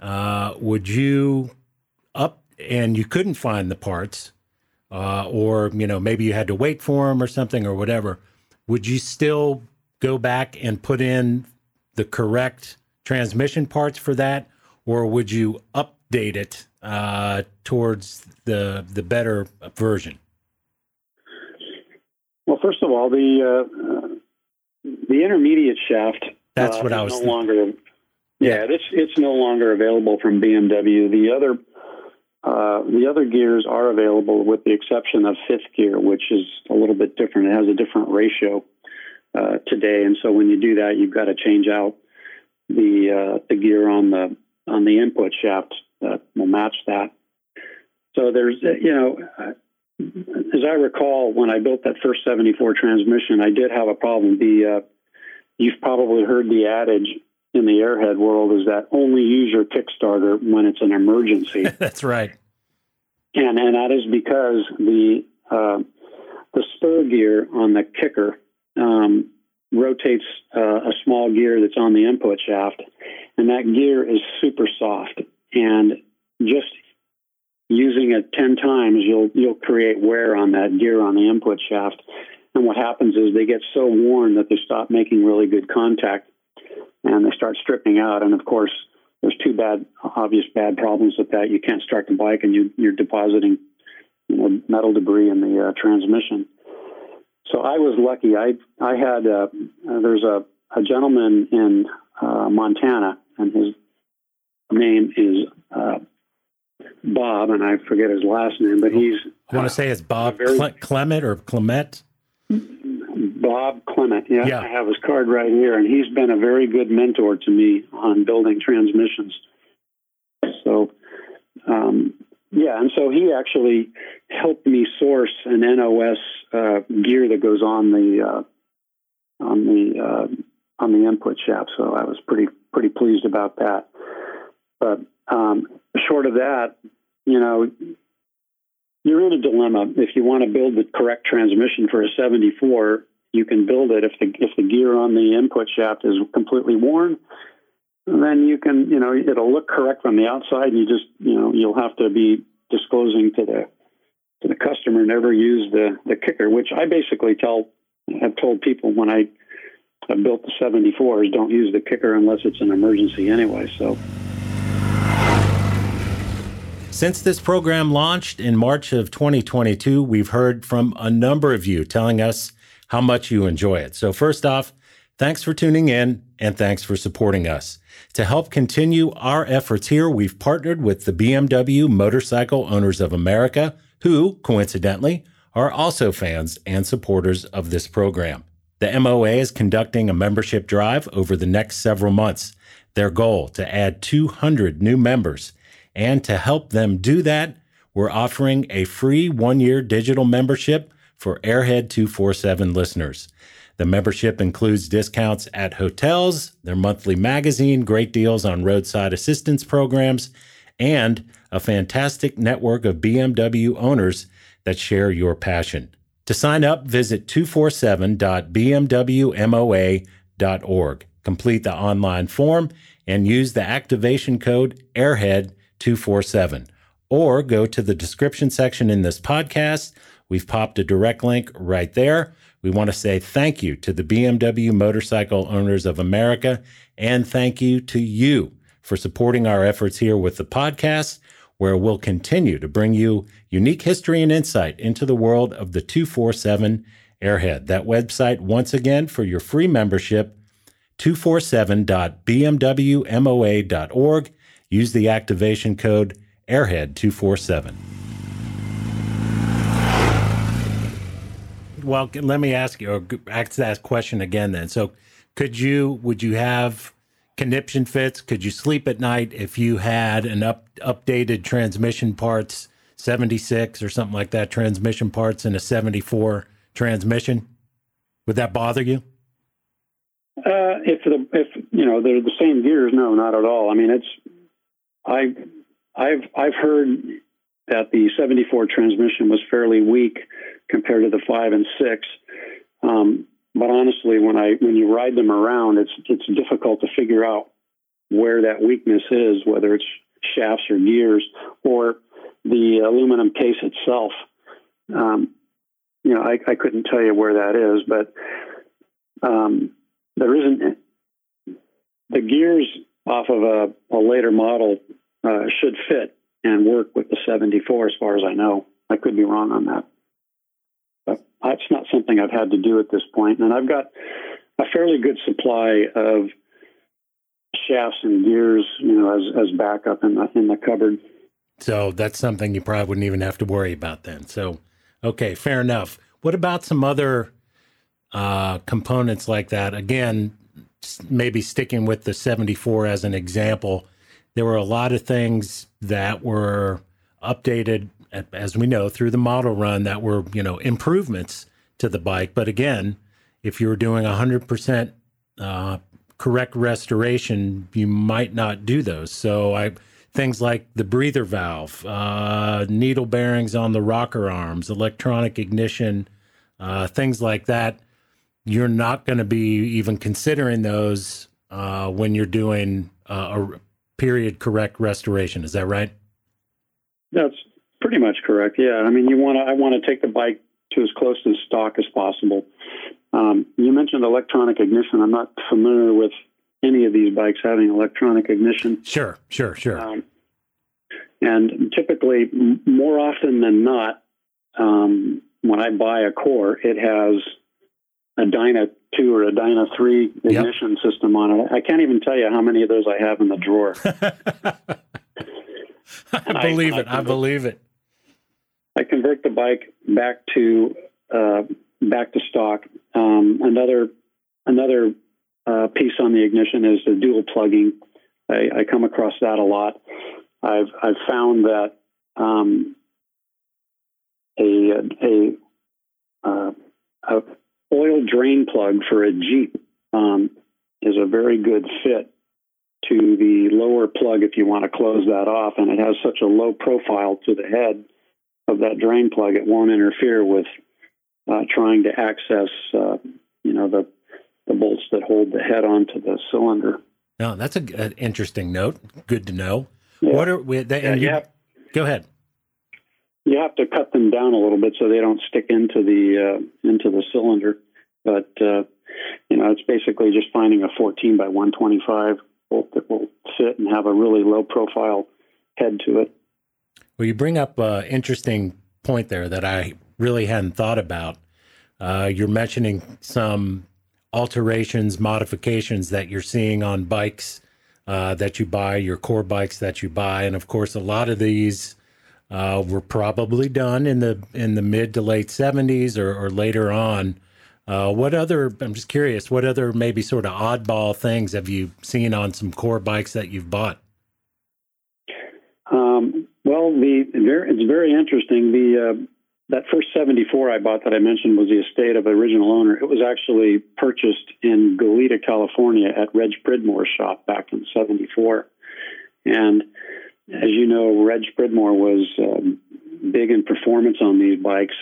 uh, would you up and you couldn't find the parts, uh, or, you know, maybe you had to wait for them or something or whatever, would you still go back and put in the correct transmission parts for that, or would you update it uh, towards the the better version? Well, first of all, the uh, the intermediate shaft. That's uh, what I was. No thinking. Longer, yeah, yeah, it's it's no longer available from B M W. The other Uh, the other gears are available, with the exception of fifth gear, which is a little bit different. It has a different ratio uh, today, and so when you do that, you've got to change out the uh, the gear on the on the input shaft that will match that. So there's, you know, as I recall, when I built that first seventy-four transmission, I did have a problem. The uh, you've probably heard the adage in the airhead world is that only use your Kickstarter when it's an emergency. That's right. And and that is because the uh, the spur gear on the kicker um, rotates uh, a small gear that's on the input shaft, and that gear is super soft. And just using it ten times, you'll you'll create wear on that gear on the input shaft. And what happens is they get so worn that they stop making really good contact, and they start stripping out. And of course, there's two bad, obvious bad problems with that. You can't start the bike, and you, you're depositing, you know, metal debris in the uh, transmission. So I was lucky. I I had uh, there's a, a gentleman in uh, Montana, and his name is uh, Bob, and I forget his last name, but he's I want to uh, say it's Bob very, Cle- Clement or Clement. Bob Clement, yeah, yeah, I have his card right here, and he's been a very good mentor to me on building transmissions. So, um, yeah, and so he actually helped me source an N O S uh, gear that goes on the uh, on the uh, on the input shaft. So I was pretty pretty pleased about that. But um, short of that, you know, you're in a dilemma. If you want to build the correct transmission for a seventy-four, you can build it. If the if the gear on the input shaft is completely worn, then you can, you know, it'll look correct from the outside, and you just, you know, you'll have to be disclosing to the to the customer, never use the, the kicker, which I basically tell, I've told people when I, I built the seventy-fours, don't use the kicker unless it's an emergency anyway, so. Since this program launched in March of twenty twenty-two, we've heard from a number of you telling us how much you enjoy it. So first off, thanks for tuning in and thanks for supporting us. To help continue our efforts here, we've partnered with the B M W Motorcycle Owners of America, who, coincidentally, are also fans and supporters of this program. The M O A is conducting a membership drive over the next several months, their goal to add two hundred new members. And to help them do that, we're offering a free one-year digital membership for Airhead two forty-seven listeners. The membership includes discounts at hotels, their monthly magazine, great deals on roadside assistance programs, and a fantastic network of B M W owners that share your passion. To sign up, visit two forty-seven dot b m w m o a dot org. Complete the online form and use the activation code airhead two forty-seven. Or go to the description section in this podcast. We've popped a direct link right there. We want to say thank you to the B M W Motorcycle Owners of America, and thank you to you for supporting our efforts here with the podcast, where we'll continue to bring you unique history and insight into the world of the two forty-seven Airhead. That website, once again, for your free membership, two forty-seven dot b m w m o a dot org. Use the activation code airhead two forty-seven. Well, let me ask you, or ask that question again then. So could you, would you have conniption fits? Could you sleep at night if you had an up, updated transmission parts, seventy-six or something like that, transmission parts in a seventy-four transmission? Would that bother you? Uh, if, the, if you know, they're the same gears, no, not at all. I mean, it's, I, I've, I've heard that the seventy-four transmission was fairly weak compared to the five and six. Um, But honestly, when I when you ride them around, it's it's difficult to figure out where that weakness is, whether it's shafts or gears or the aluminum case itself. Um, you know, I, I couldn't tell you where that is, but um, there isn't the gears off of a, a later model uh, should fit and work with the seventy-four, as far as I know. I could be wrong on that. But it's not something I've had to do at this point. And I've got a fairly good supply of shafts and gears, you know, as, as backup in the, in the cupboard. So that's something you probably wouldn't even have to worry about then. So, okay, fair enough. What about some other uh, components like that? Again, maybe sticking with the seventy-four as an example, there were a lot of things that were updated, as we know, through the model run that were, you know, improvements to the bike. But again, if you were doing one hundred percent uh, correct restoration, you might not do those. So I things like the breather valve, uh, needle bearings on the rocker arms, electronic ignition, uh, things like that, you're not going to be even considering those uh, when you're doing uh, a period correct restoration. Is that right? That's pretty much correct. Yeah. I mean, you want to, I want to take the bike to as close to stock as possible. Um, you mentioned electronic ignition. I'm not familiar with any of these bikes having electronic ignition. Sure, sure, sure. Um, and typically more often than not, um, when I buy a core, it has a Dyna two or a Dyna three ignition yep. system on it. I can't even tell you how many of those I have in the drawer. I believe I, it. I, convert, I believe it. I convert the bike back to uh, back to stock. Um, another another uh, piece on the ignition is the dual plugging. I, I come across that a lot. I've I've found that um, a a, uh, a oil drain plug for a Jeep um, is a very good fit to the lower plug if you want to close that off, and it has such a low profile to the head of that drain plug, it won't interfere with uh, trying to access, uh, you know, the, the bolts that hold the head onto the cylinder. No, that's a, an interesting note. Good to know. Yeah. What are we? They, yeah, you, you have, go ahead. You have to cut them down a little bit so they don't stick into the uh, into the cylinder. But uh, you know, it's basically just finding a fourteen by one twenty-five bolt that will fit and have a really low profile head to it. Well, you bring up an interesting point there that I really hadn't thought about. Uh, you're mentioning some alterations, modifications that you're seeing on bikes uh, that you buy, your core bikes that you buy. And of course, a lot of these uh, were probably done in the in the mid to late seventies or, or later on. Uh, what other, I'm just curious, what other maybe sort of oddball things have you seen on some core bikes that you've bought? Um, well, the it's very interesting. The uh, that first seventy-four I bought that I mentioned was the estate of the original owner. It was actually purchased in Goleta, California at Reg Pridmore's shop back in seventy-four. And as you know, Reg Pridmore was um, big in performance on these bikes.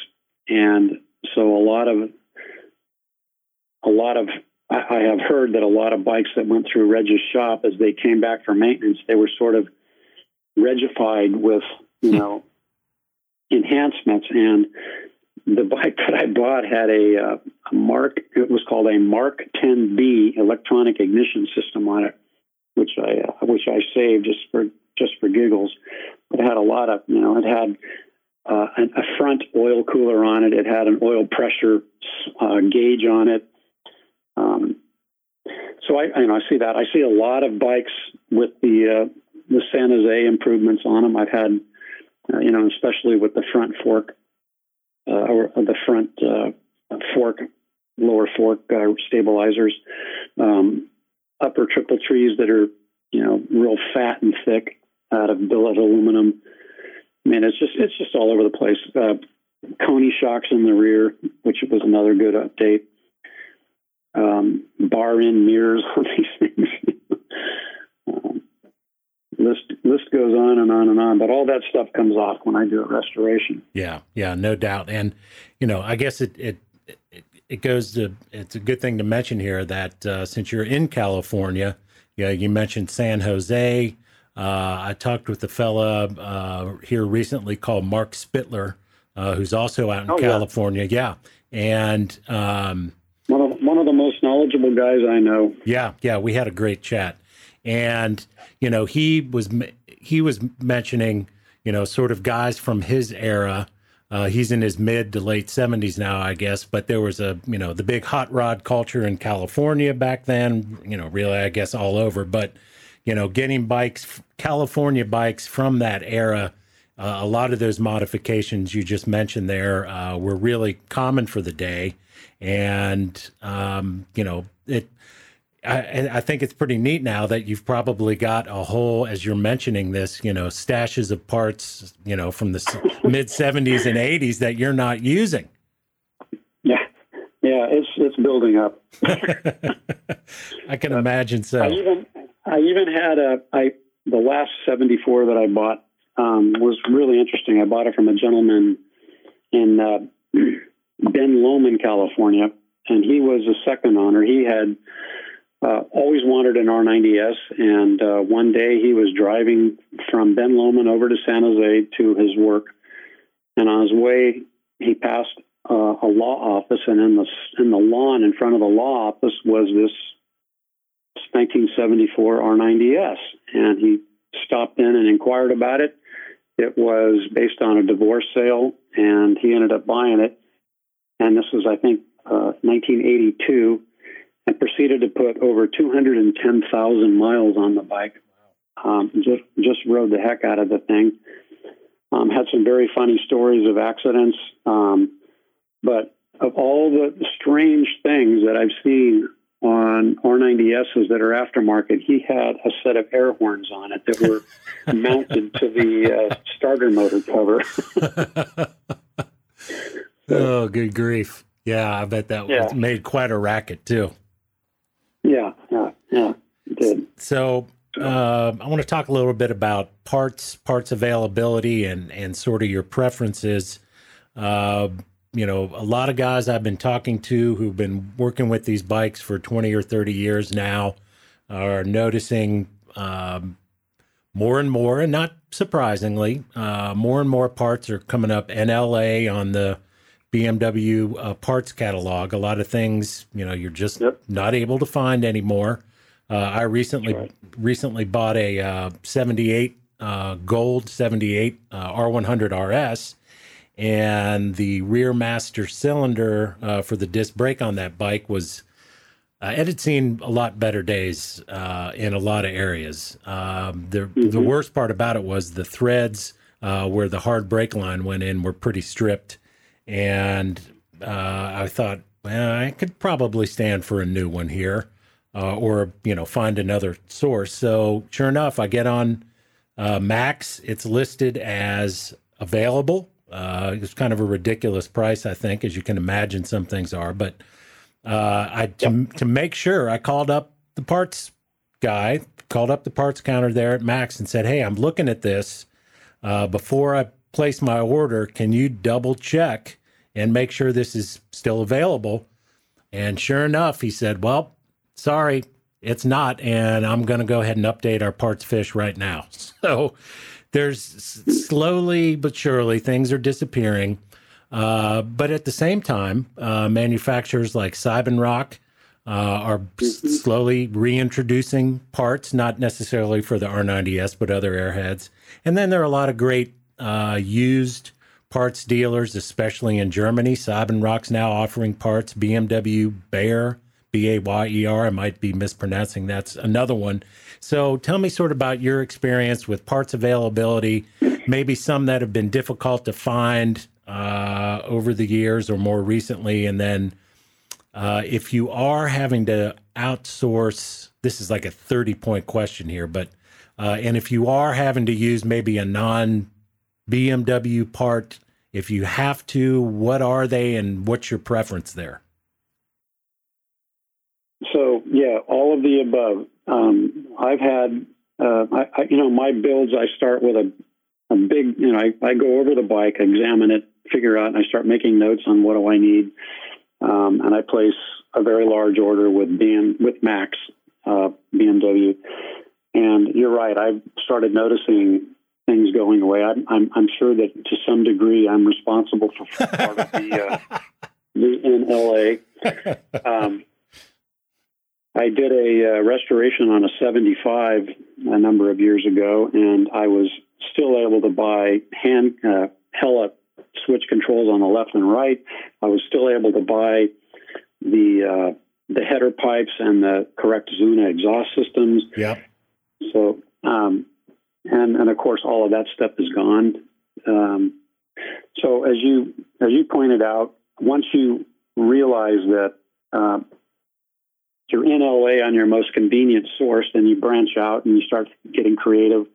And so a lot of, a lot of, I have heard that a lot of bikes that went through Reg's shop, as they came back for maintenance, they were sort of regified with, you know, enhancements. And the bike that I bought had a, uh, a Mark, it was called a Mark ten B electronic ignition system on it, which I uh, which I saved just for just for giggles. It had a lot of, you know, it had uh, an, a front oil cooler on it. It had an oil pressure uh, gauge on it. Um, so I, you know, I see that. I see a lot of bikes with the uh, the San Jose improvements on them. I've had, uh, you know, especially with the front fork uh, or the front uh, fork, lower fork uh, stabilizers, um, upper triple trees that are, you know, real fat and thick out of billet aluminum. I mean, it's just it's just all over the place. Uh, Coney shocks in the rear, which was another good update. Um, bar end mirrors on these things. um, list list goes on and on and on, but all that stuff comes off when I do a restoration. Yeah, yeah, no doubt. And you know, I guess it it it, it goes to. It's a good thing to mention here that uh, since you're in California, you know, you mentioned San Jose. Uh, I talked with a fella uh, here recently called Mark Spitler, uh, who's also out in oh, California. Yeah, yeah. and. Um, One of, one of the most knowledgeable guys I know. Yeah, yeah, we had a great chat, and you know he was he was mentioning you know sort of guys from his era. Uh, he's in his mid to late seventies now, I guess. But there was a you know the big hot rod culture in California back then. You know, really, I guess all over. But you know, getting bikes, California bikes from that era, uh, a lot of those modifications you just mentioned there uh, were really common for the day. And, um, you know, it, I, I think it's pretty neat now that you've probably got a whole, as you're mentioning this, you know, stashes of parts, you know, from the mid seventies and eighties that you're not using. Yeah. Yeah. It's, it's building up. I can uh, imagine. So I even, I even had a, I, the last seventy-four that I bought, um, was really interesting. I bought it from a gentleman in, uh, Ben Lomond, California, and he was a second owner. He had uh, always wanted an R ninety S, and uh, one day he was driving from Ben Lomond over to San Jose to his work, and on his way he passed uh, a law office, and in the in the lawn in front of the law office was this nineteen seventy-four R ninety S, and he stopped in and inquired about it. It was based on a divorce sale, and he ended up buying it. And this was, I think, uh, nineteen eighty-two, and proceeded to put over two hundred ten thousand miles on the bike. Um, just, just rode the heck out of the thing. Um, had some very funny stories of accidents. Um, but of all the strange things that I've seen on R ninety S's that are aftermarket, he had a set of air horns on it that were mounted to the uh, starter motor cover. Oh, good grief. Yeah, I bet that yeah. made quite a racket, too. Yeah, yeah, yeah, it did. So Uh, I want to talk a little bit about parts, parts availability, and and sort of your preferences. Uh, you know, a lot of guys I've been talking to who've been working with these bikes for twenty or thirty years now are noticing um, more and more, and not surprisingly, uh, more and more parts are coming up N L A on the B M W uh, parts catalog. A lot of things, you know, you're just yep. not able to find anymore. Uh, I recently right. recently bought a uh, seventy-eight uh, gold seventy-eight uh, R one hundred R S, and the rear master cylinder uh, for the disc brake on that bike was, uh, it had seen a lot better days uh, in a lot of areas. Um, the mm-hmm. the worst part about it was the threads uh, where the hard brake line went in were pretty stripped, and uh, I thought, well, I could probably stand for a new one here. Uh, or, you know, find another source. So sure enough, I get on uh, Max. It's listed as available. Uh, it's kind of a ridiculous price, I think, as you can imagine some things are. But uh, I to, to make sure, I called up the parts guy, called up the parts counter there at Max and said, hey, I'm looking at this. Uh, before I place my order, can you double check and make sure this is still available? And sure enough, he said, well, sorry, it's not, and I'm going to go ahead and update our parts fish right now. So there's slowly but surely things are disappearing. Uh, but at the same time, uh, manufacturers like Siebenrock uh, are s- slowly reintroducing parts, not necessarily for the R ninety S, but other airheads. And then there are a lot of great uh, used parts dealers, especially in Germany. Siebenrock's now offering parts, B M W, Bayer, B A Y E R, I might be mispronouncing. That's another one. So tell me sort of about your experience with parts availability, maybe some that have been difficult to find uh, over the years or more recently. And then uh, if you are having to outsource, this is like a thirty-point question here, but uh, and if you are having to use maybe a non-B M W part, if you have to, what are they and what's your preference there? So, yeah, all of the above. Um, I've had, uh, I, I, you know, my builds, I start with a, a big, you know, I, I go over the bike, examine it, figure out, and I start making notes on what do I need. Um, and I place a very large order with B M, with Max, uh, B M W. And you're right, I've started noticing things going away. I'm, I'm, I'm sure that to some degree I'm responsible for part of the, uh, the N L A. Um I did a uh, restoration on a seventy-five a number of years ago, and I was still able to buy hand uh, Hella switch controls on the left and right. I was still able to buy the uh, the header pipes and the correct Zuna exhaust systems. Yeah. So, um, and and of course, all of that stuff is gone. Um, so, as you as you pointed out, once you realize that. Uh, You're in L A on your most convenient source, then you branch out and you start getting creative.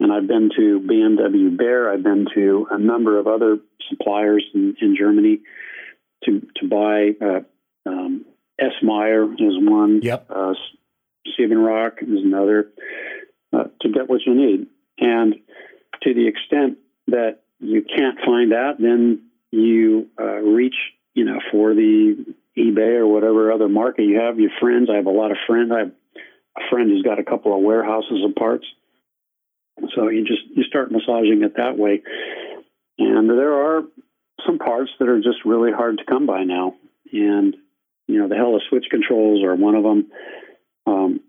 And I've been to B M W Bayer. I've been to a number of other suppliers in, in Germany to to buy. Uh, um, S. Meyer is one. Yep. Uh, Siebenrock is another. Uh, to get what you need, and to the extent that you can't find that, then you uh, reach, you know, for the eBay or whatever other market you have, your friends. I have a lot of friends. I have a friend who's got a couple of warehouses of parts. So you just, you start massaging it that way. And there are some parts that are just really hard to come by now. And, you know, the Hella switch controls are one of them. Um,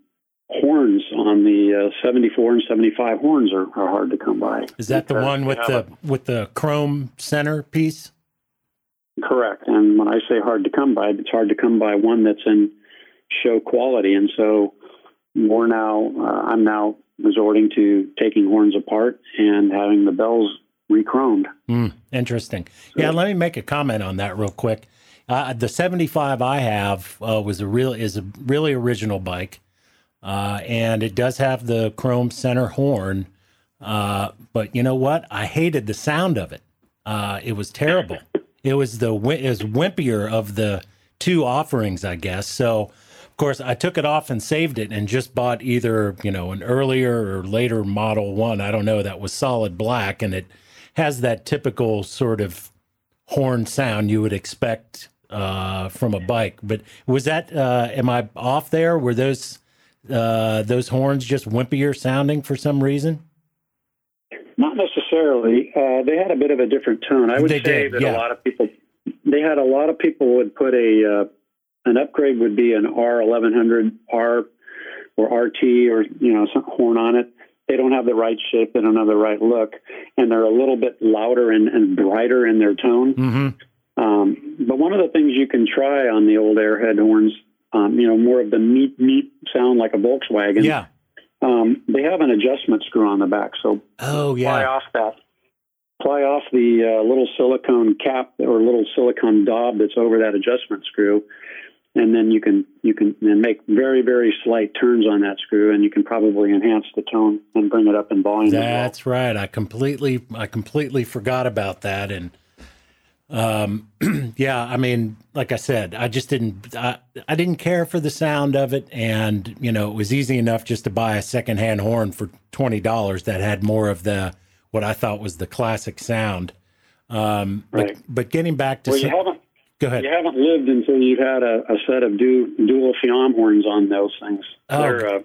horns on the uh, seventy-four and seventy-five horns are, are hard to come by. Is that the one with the, a- with the chrome center piece? Correct. And when I say hard to come by, it's hard to come by one that's in show quality. And so we're now, uh, I'm now resorting to taking horns apart and having the bells re-chromed. Mm, interesting. So, yeah, let me make a comment on that real quick. Uh, the seventy-five I have uh, was a real is a really original bike, uh, and it does have the chrome center horn. Uh, but you know what? I hated the sound of it. Uh, it was terrible. It was the it was wimpier of the two offerings, I guess. So, of course, I took it off and saved it and just bought either, you know, an earlier or later Model one, I don't know, that was solid black, and it has that typical sort of horn sound you would expect uh, from a bike. But was that, uh, am I off there? Were those uh, those horns just wimpier sounding for some reason? Not necessarily. Uh, they had a bit of a different tone. I would they say did, that yeah. a lot of people, they had a lot of people would put a, uh, an upgrade would be an R eleven hundred R or R T or, you know, some horn on it. They don't have the right shape. They don't have the right look. And they're a little bit louder and, and brighter in their tone. Mm-hmm. Um, but one of the things you can try on the old Airhead horns, um, you know, more of the meep, meep sound like a Volkswagen. Yeah. Um, they have an adjustment screw on the back, so oh, yeah. ply off that. Ply off the uh, little silicone cap or little silicone daub that's over that adjustment screw, and then you can you can then make very very slight turns on that screw, and you can probably enhance the tone and bring it up in volume. That's as well. Right. I completely I completely forgot about that, and um, yeah, I mean, like I said, I just didn't, I, I didn't care for the sound of it. And, you know, it was easy enough just to buy a secondhand horn for twenty dollars that had more of the, what I thought was the classic sound. Um, right. but, but getting back to, well, some, you haven't, go ahead. You haven't lived until you've had a, a set of du, dual Fiamme horns on those things. Oh, They're, uh,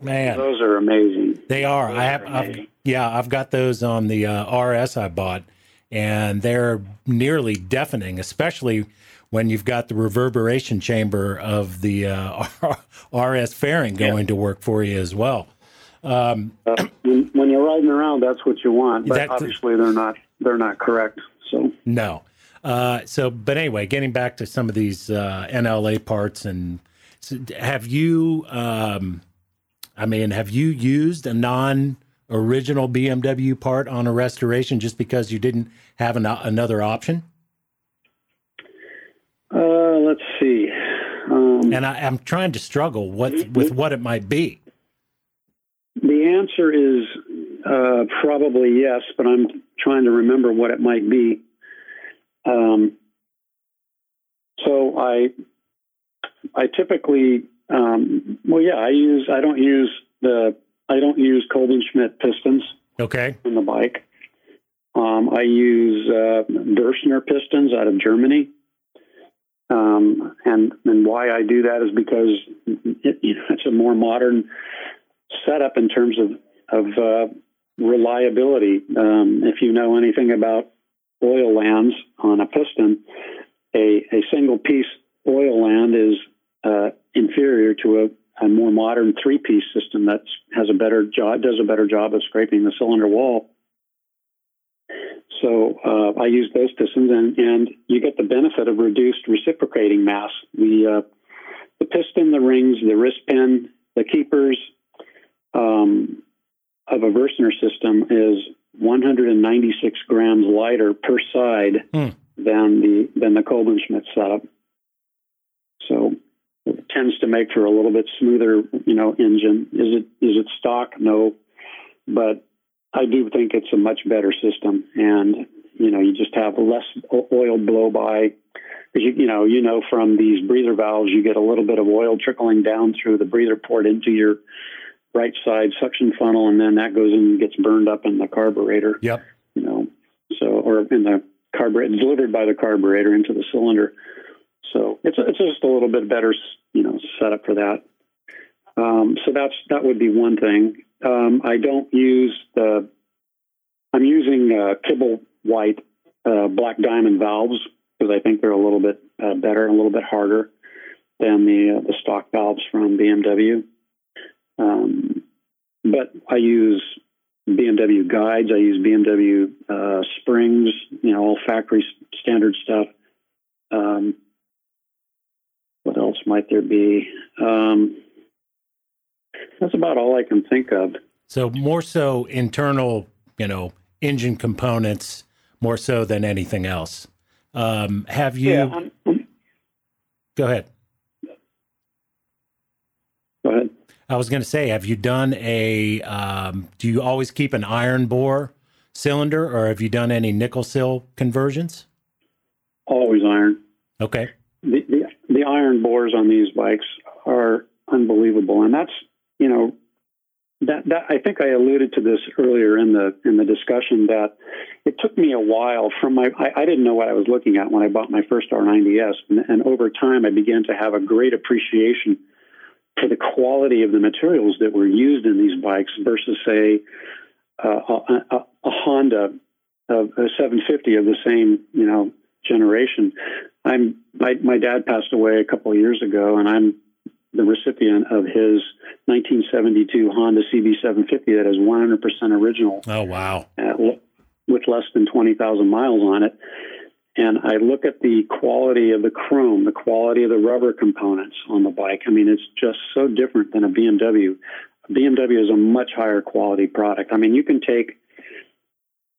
man. Those are amazing. They are. Those I have, are I've, yeah, I've got those on the, uh, R S I bought. And they're nearly deafening, especially when you've got the reverberation chamber of the uh, R S fairing going yeah. to work for you as well. Um, uh, when, when you're riding around, that's what you want. But that, obviously, they're not they're not correct. So no. Uh, so, but anyway, getting back to some of these uh, N L A parts, and so have you? Um, I mean, have you used a non? original B M W part on a restoration just because you didn't have an, another option? Uh, let's see. Um, and I, I'm trying to struggle what, with what it might be. The answer is uh, probably yes, but I'm trying to remember what it might be. Um, so I, I typically, um, well, yeah, I use, I don't use the, I don't use Kolbenschmidt pistons okay. on the bike. Um, I use uh, Gerstner pistons out of Germany. Um, and and why I do that is because it, you know, it's a more modern setup in terms of, of uh, reliability. Um, if you know anything about oil lands on a piston, a, a single-piece oil land is uh, inferior to a a more modern three-piece system that has a better job, does a better job of scraping the cylinder wall. So uh, I use those pistons, and, and you get the benefit of reduced reciprocating mass. The uh, the piston, the rings, the wrist pin, the keepers um, of a Gerstner system is one hundred ninety-six grams lighter per side mm. than the than the Kolbenschmidt setup. So. It tends to make for a little bit smoother, you know, engine. Is it is it stock? No, but I do think it's a much better system, and you know, you just have less oil blow by. You, you know, you know, from these breather valves, you get a little bit of oil trickling down through the breather port into your right side suction funnel, and then that goes in and gets burned up in the carburetor. Yep. You know, so or in the carburetor delivered by the carburetor into the cylinder. So it's it's just a little bit better, you know, setup for that. Um, so that's that would be one thing. Um, I don't use the. I'm using uh, kibble white uh, black diamond valves because I think they're a little bit uh, better, and a little bit harder than the uh, the stock valves from B M W. Um, but I use B M W guides. I use B M W uh, springs. You know, all factory standard stuff. Um, What else might there be? Um, that's about all I can think of. So more so internal, you know, engine components more so than anything else. Um, have you... Yeah, I'm, I'm... Go ahead. Go ahead. I was going to say, have you done a... Um, do you always keep an iron bore cylinder, or have you done any nickel seal conversions? Always iron. Okay. The, the, the iron bores on these bikes are unbelievable. And that's, you know, that, that I think I alluded to this earlier in the in the discussion, that it took me a while from my, I, I didn't know what I was looking at when I bought my first R ninety S. And, and over time, I began to have a great appreciation for the quality of the materials that were used in these bikes versus, say, uh, a, a, a Honda, a, a seven fifty of the same, you know, generation. I'm my, my dad passed away a couple of years ago, and I'm the recipient of his nineteen seventy-two Honda C B seven fifty that is one hundred percent original. Oh, wow. At, with less than twenty thousand miles on it. And I look at the quality of the chrome, the quality of the rubber components on the bike. I mean, it's just so different than a B M W. A B M W is a much higher quality product. I mean, you can take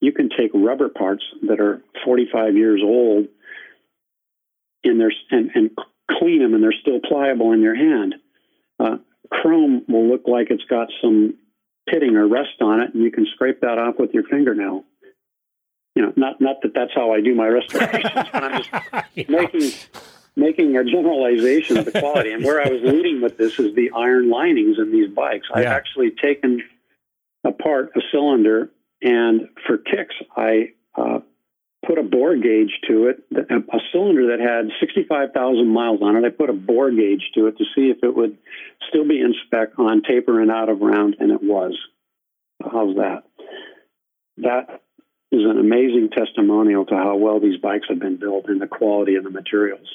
you can take rubber parts that are forty-five years old and they're, and, and clean them, and they're still pliable in your hand. Uh, chrome will look like it's got some pitting or rust on it, and you can scrape that off with your fingernail. You know, not not that that's how I do my restorations, but I'm just yeah. making making a generalization of the quality. And where I was leading with this is the iron linings in these bikes. Yeah. I've actually taken apart a cylinder, and for kicks, I uh, put a bore gauge to it. A cylinder that had sixty-five thousand miles on it, I put a bore gauge to it to see if it would still be in spec on taper and out of round, and it was. How's that? That is an amazing testimonial to how well these bikes have been built and the quality of the materials.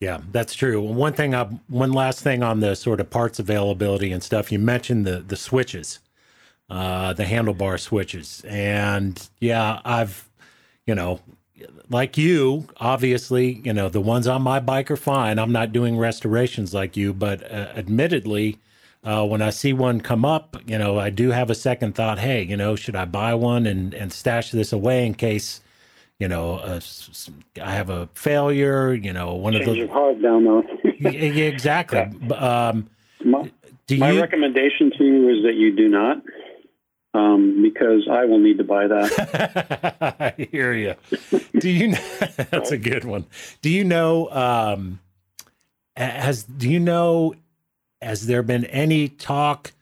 Yeah, that's true. One thing, I, one last thing on the sort of parts availability and stuff. You mentioned the the switches, uh, the handlebar switches, and yeah, I've, you know, like you, obviously, you know, the ones on my bike are fine. I'm not doing restorations like you, but uh, admittedly. Uh, when I see one come up, you know, I do have a second thought, hey, you know, should I buy one and, and stash this away in case, you know, a, I have a failure, you know, one Change of those. Change hard down though. Exactly. Yeah. Um, my do my you... recommendation to you is that you do not, um, because I will need to buy that. I hear you. Do you know, that's a good one. Do you know, um, has, do you know, has there been any talk?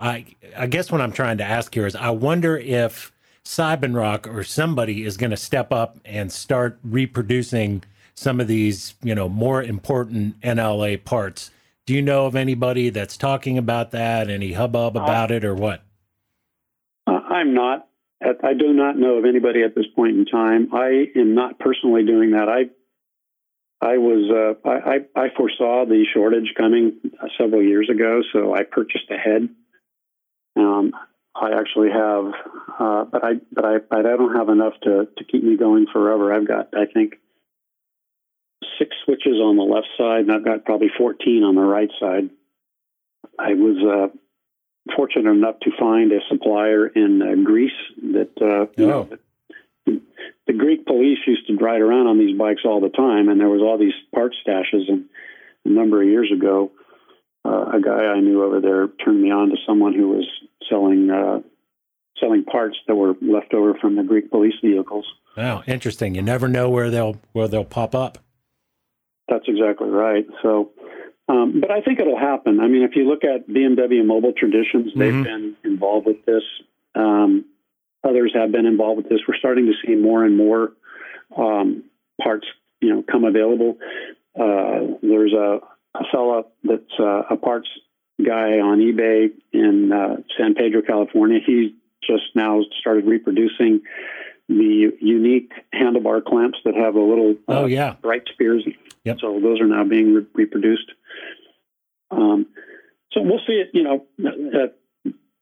I I guess what I'm trying to ask here is I wonder if Siebenrock or somebody is going to step up and start reproducing some of these, you know, more important N L A parts. Do you know of anybody that's talking about that? Any hubbub about I, it or what? I'm not. I do not know of anybody at this point in time. I am not personally doing that. I I was uh, I, I foresaw the shortage coming several years ago, so I purchased ahead. Um, I actually have, uh, but I but I but I don't have enough to, to keep me going forever. I've got I think six switches on the left side, and I've got probably fourteen on the right side. I was uh, fortunate enough to find a supplier in uh, Greece that uh, oh. you know, the Greek police used to ride around on these bikes all the time, and there was all these part stashes. And a number of years ago, uh, a guy I knew over there turned me on to someone who was selling uh, selling parts that were left over from the Greek police vehicles. Wow, interesting! You never know where they'll where they'll pop up. That's exactly right. So, um, but I think it'll happen. I mean, if you look at B M W Mobile Traditions, they've mm-hmm. been involved with this. Um, Others have been involved with this. We're starting to see more and more um, parts, you know, come available. Uh, there's a, a fella that's uh, a parts guy on eBay in uh, San Pedro, California. He just now started reproducing the unique handlebar clamps that have the little uh, oh, yeah. bright spears. Yep. So those are now being re- reproduced. Um, so we'll see it, you know, uh,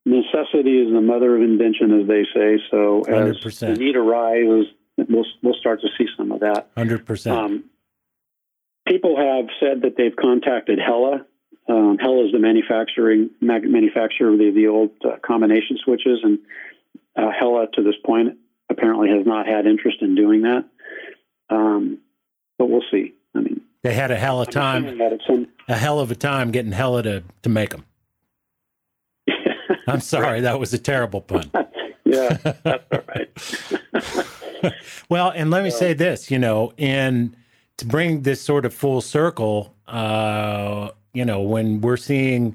necessity is the mother of invention, as they say. So as one hundred percent. The need arises, we'll, we'll start to see some of that. one hundred percent. Um, people have said that they've contacted Hella. Um, Hella is the manufacturing manufacturer of the, the old uh, combination switches, and uh, Hella, to this point, apparently has not had interest in doing that. Um, but we'll see. I mean, they had a hell of a time, some, a hell of a time getting Hella to, to make them. I'm sorry, that was a terrible pun. Yeah, that's all right. Well, and let me say this, you know, and to bring this sort of full circle, uh, you know, when we're seeing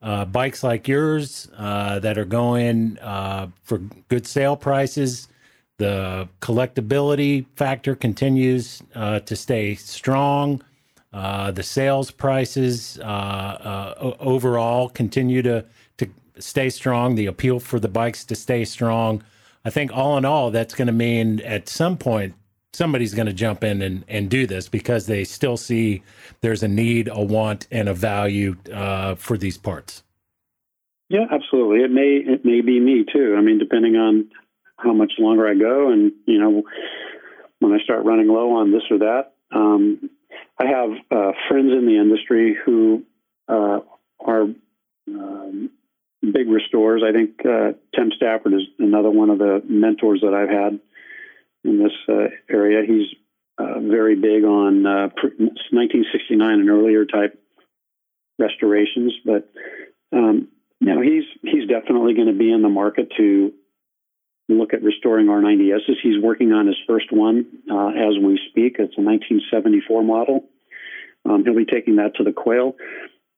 uh, bikes like yours uh, that are going uh, for good sale prices, the collectability factor continues uh, to stay strong. Uh, the sales prices uh, uh, overall continue to, to stay strong. The appeal for the bikes to stay strong. I think all in all, that's going to mean at some point, somebody's going to jump in and, and do this because they still see there's a need, a want, and a value uh, for these parts. Yeah, absolutely. It may it may be me too. I mean, depending on how much longer I go, and you know, when I start running low on this or that. Um, I have uh, friends in the industry who uh, are um, big restorers. I think uh, Tim Stafford is another one of the mentors that I've had in this uh, area. He's uh, very big on uh, nineteen sixty-nine and earlier type restorations, but um, you know, he's he's definitely going to be in the market to look at restoring R ninety S's. He's working on his first one uh, as we speak. It's a nineteen seventy-four model. Um, he'll be taking that to the Quail.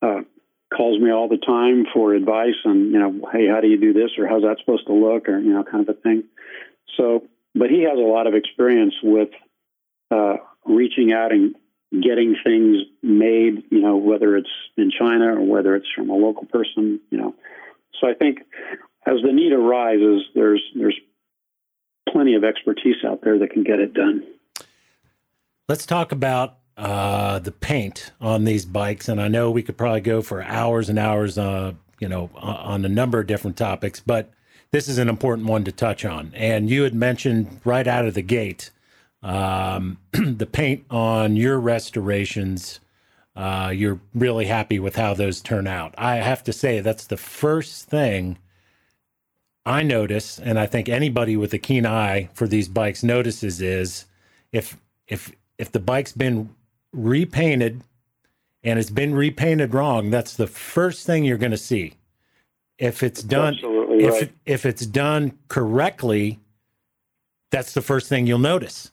Uh, calls me all the time for advice and, you know, hey, how do you do this, or how's that supposed to look, or, you know, kind of a thing. So, but he has a lot of experience with uh, reaching out and getting things made, you know, whether it's in China or whether it's from a local person, you know. So I think as the need arises, there's there's plenty of expertise out there that can get it done. Let's talk about uh, the paint on these bikes, and I know we could probably go for hours and hours, uh, you know, on a number of different topics, but this is an important one to touch on. And you had mentioned right out of the gate um, the paint on your restorations. Uh, you're really happy with how those turn out. I have to say that's the first thing I notice, and I think anybody with a keen eye for these bikes notices, is if if if the bike's been repainted and it's been repainted wrong, that's the first thing you're going to see. If it's done, Absolutely if, right. if it's done correctly, that's the first thing you'll notice.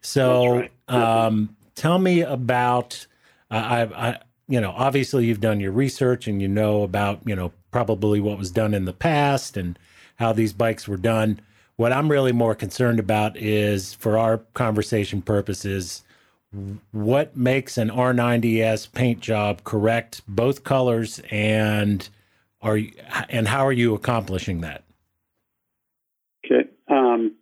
So right. um, tell me about, uh, I, I, you know, obviously you've done your research and you know about, you know, probably what was done in the past and how these bikes were done. What I'm really more concerned about is, for our conversation purposes, what makes an R ninety S paint job correct, both colors, and are you, and how are you accomplishing that? Okay. Um,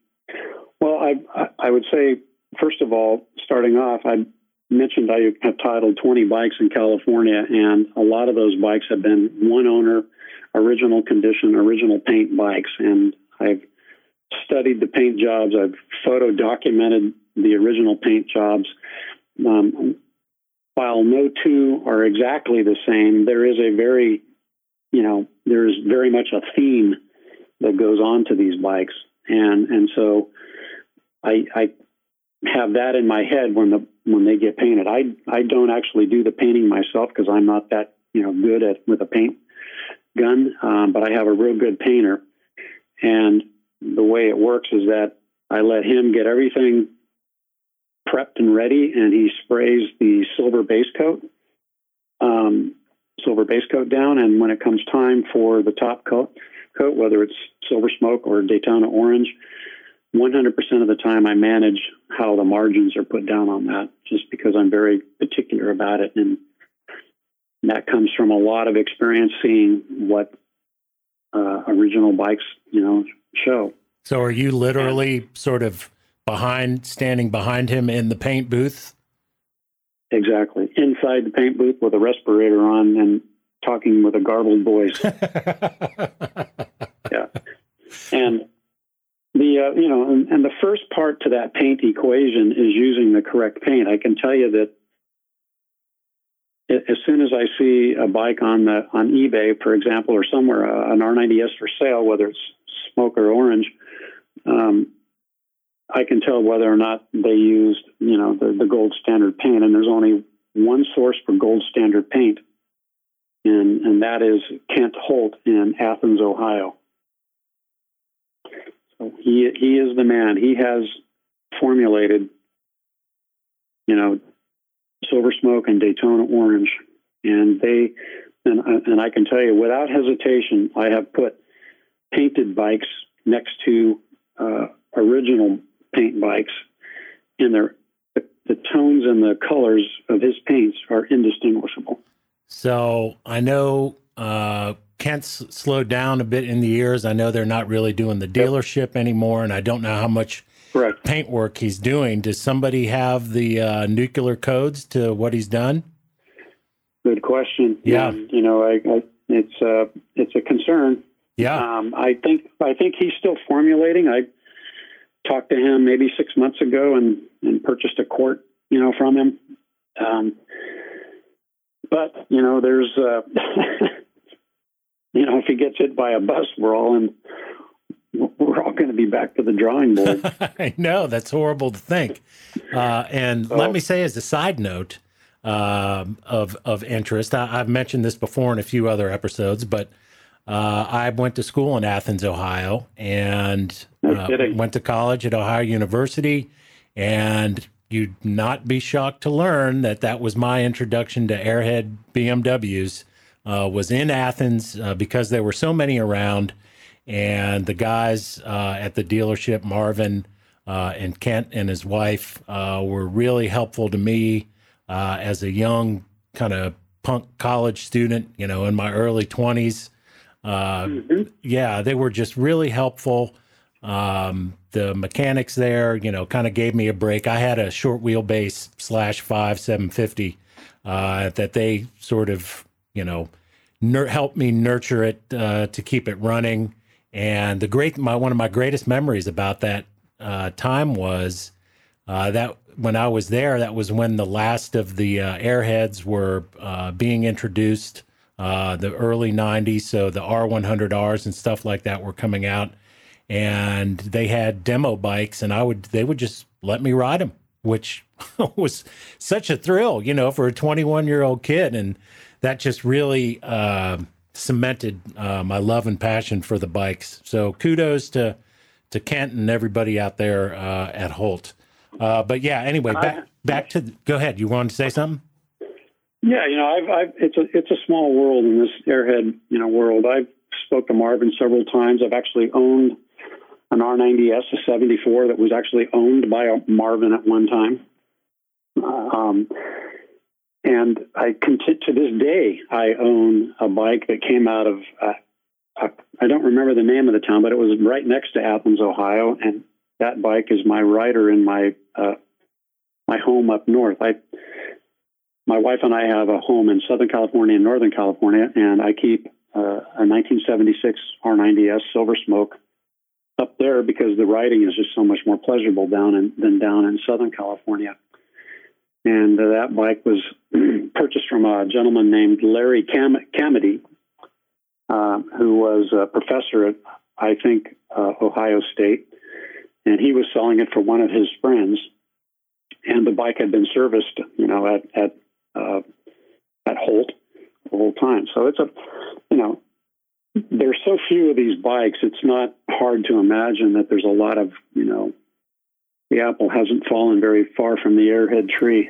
well, I I would say, first of all, starting off, I mentioned I have titled twenty bikes in California, and a lot of those bikes have been one owner, original condition, original paint bikes. And I've studied the paint jobs. I've photo documented the original paint jobs. Um, while no two are exactly the same, there is a very, you know, there is very much a theme that goes on to these bikes. And, and so I, I have that in my head when the, when they get painted. I, I don't actually do the painting myself because I'm not that, you know, good at with a paint gun, um, but I have a real good painter. And the way it works is that I let him get everything prepped and ready, and he sprays the silver base coat, um, silver base coat down. And when it comes time for the top coat, coat, whether it's Silver Smoke or Daytona Orange, one hundred percent of the time I manage how the margins are put down on that, just because I'm very particular about it. And that comes from a lot of experience seeing what uh, original bikes, you know, show. So are you literally and, sort of behind, standing behind him in the paint booth? Exactly. Inside the paint booth with a respirator on and talking with a garbled voice. Yeah. And the, uh, you know, and, and the first part to that paint equation is using the correct paint. I can tell you that as soon as I see a bike on the on eBay, for example, or somewhere, uh, an R ninety S for sale, whether it's smoke or orange, um, I can tell whether or not they used, you know, the, the gold standard paint. And there's only one source for gold standard paint, and, and that is Kent Holt in Athens, Ohio. So he he is the man. He has formulated, you know, Silver Smoke and Daytona Orange, And they, and I, and I can tell you without hesitation, I have put painted bikes next to uh, original paint bikes, and they're, the tones and the colors of his paints are indistinguishable. So I know uh, Kent's slowed down a bit in the years. I know they're not really doing the dealership yep. anymore, and I don't know how much Correct. paint work he's doing. Does somebody have the uh, nuclear codes to what he's done? Good question. Yeah, and, you know, I, I, it's uh, it's a concern. Yeah, um, I think I think he's still formulating. I talked to him maybe six months ago and, and purchased a quart, you know, from him. Um, but, you know, there's, uh, you know, if he gets hit by a bus, we're all in, we're all going to be back to the drawing board. I know, that's horrible to think. Uh, and so, let me say as a side note uh, of, of interest, I, I've mentioned this before in a few other episodes, but Uh, I went to school in Athens, Ohio, and uh, went to college at Ohio University, and you'd not be shocked to learn that that was my introduction to Airhead B M Ws, uh, was in Athens uh, because there were so many around, and the guys uh, at the dealership, Marvin uh, and Kent and his wife, uh, were really helpful to me uh, as a young kind of punk college student, you know, in my early twenties. Uh, mm-hmm. Yeah, they were just really helpful. Um, the mechanics there, you know, kind of gave me a break. I had a short wheelbase slash five seven fifty uh, that they sort of, you know, nur- helped me nurture it uh, to keep it running. And the great, my one of my greatest memories about that uh, time was uh, that when I was there, that was when the last of the uh, Airheads were uh, being introduced. Uh, the early nineties, so the R one hundred R's and stuff like that were coming out, and they had demo bikes, and I would they would just let me ride them, which was such a thrill, you know, for a twenty-one-year-old kid, and that just really uh, cemented uh, my love and passion for the bikes. So kudos to to Kent and everybody out there uh, at Holt. Uh, but yeah, anyway, back back to the, go ahead. You wanted to say something? Yeah, you know, I've, I've, it's a it's a small world in this Airhead, you know, world. I've spoke to Marvin several times. I've actually owned an R ninety S, a seventy-four that was actually owned by a Marvin at one time. Um, and I conti- to this day, I own a bike that came out of uh, uh, I don't remember the name of the town, but it was right next to Athens, Ohio, and that bike is my rider in my uh, my home up north. I. My wife and I have a home in Southern California and Northern California, and I keep uh, a nineteen seventy-six R ninety S Silver Smoke up there because the riding is just so much more pleasurable down in, than down in Southern California. And uh, that bike was purchased from a gentleman named Larry Cam- Camady, uh, who was a professor at, I think, uh, Ohio State, and he was selling it for one of his friends. And the bike had been serviced, you know, at at Uh, at Holt the whole time. So it's a, you know, there's so few of these bikes, it's not hard to imagine that there's a lot of, you know, the apple hasn't fallen very far from the Airhead tree.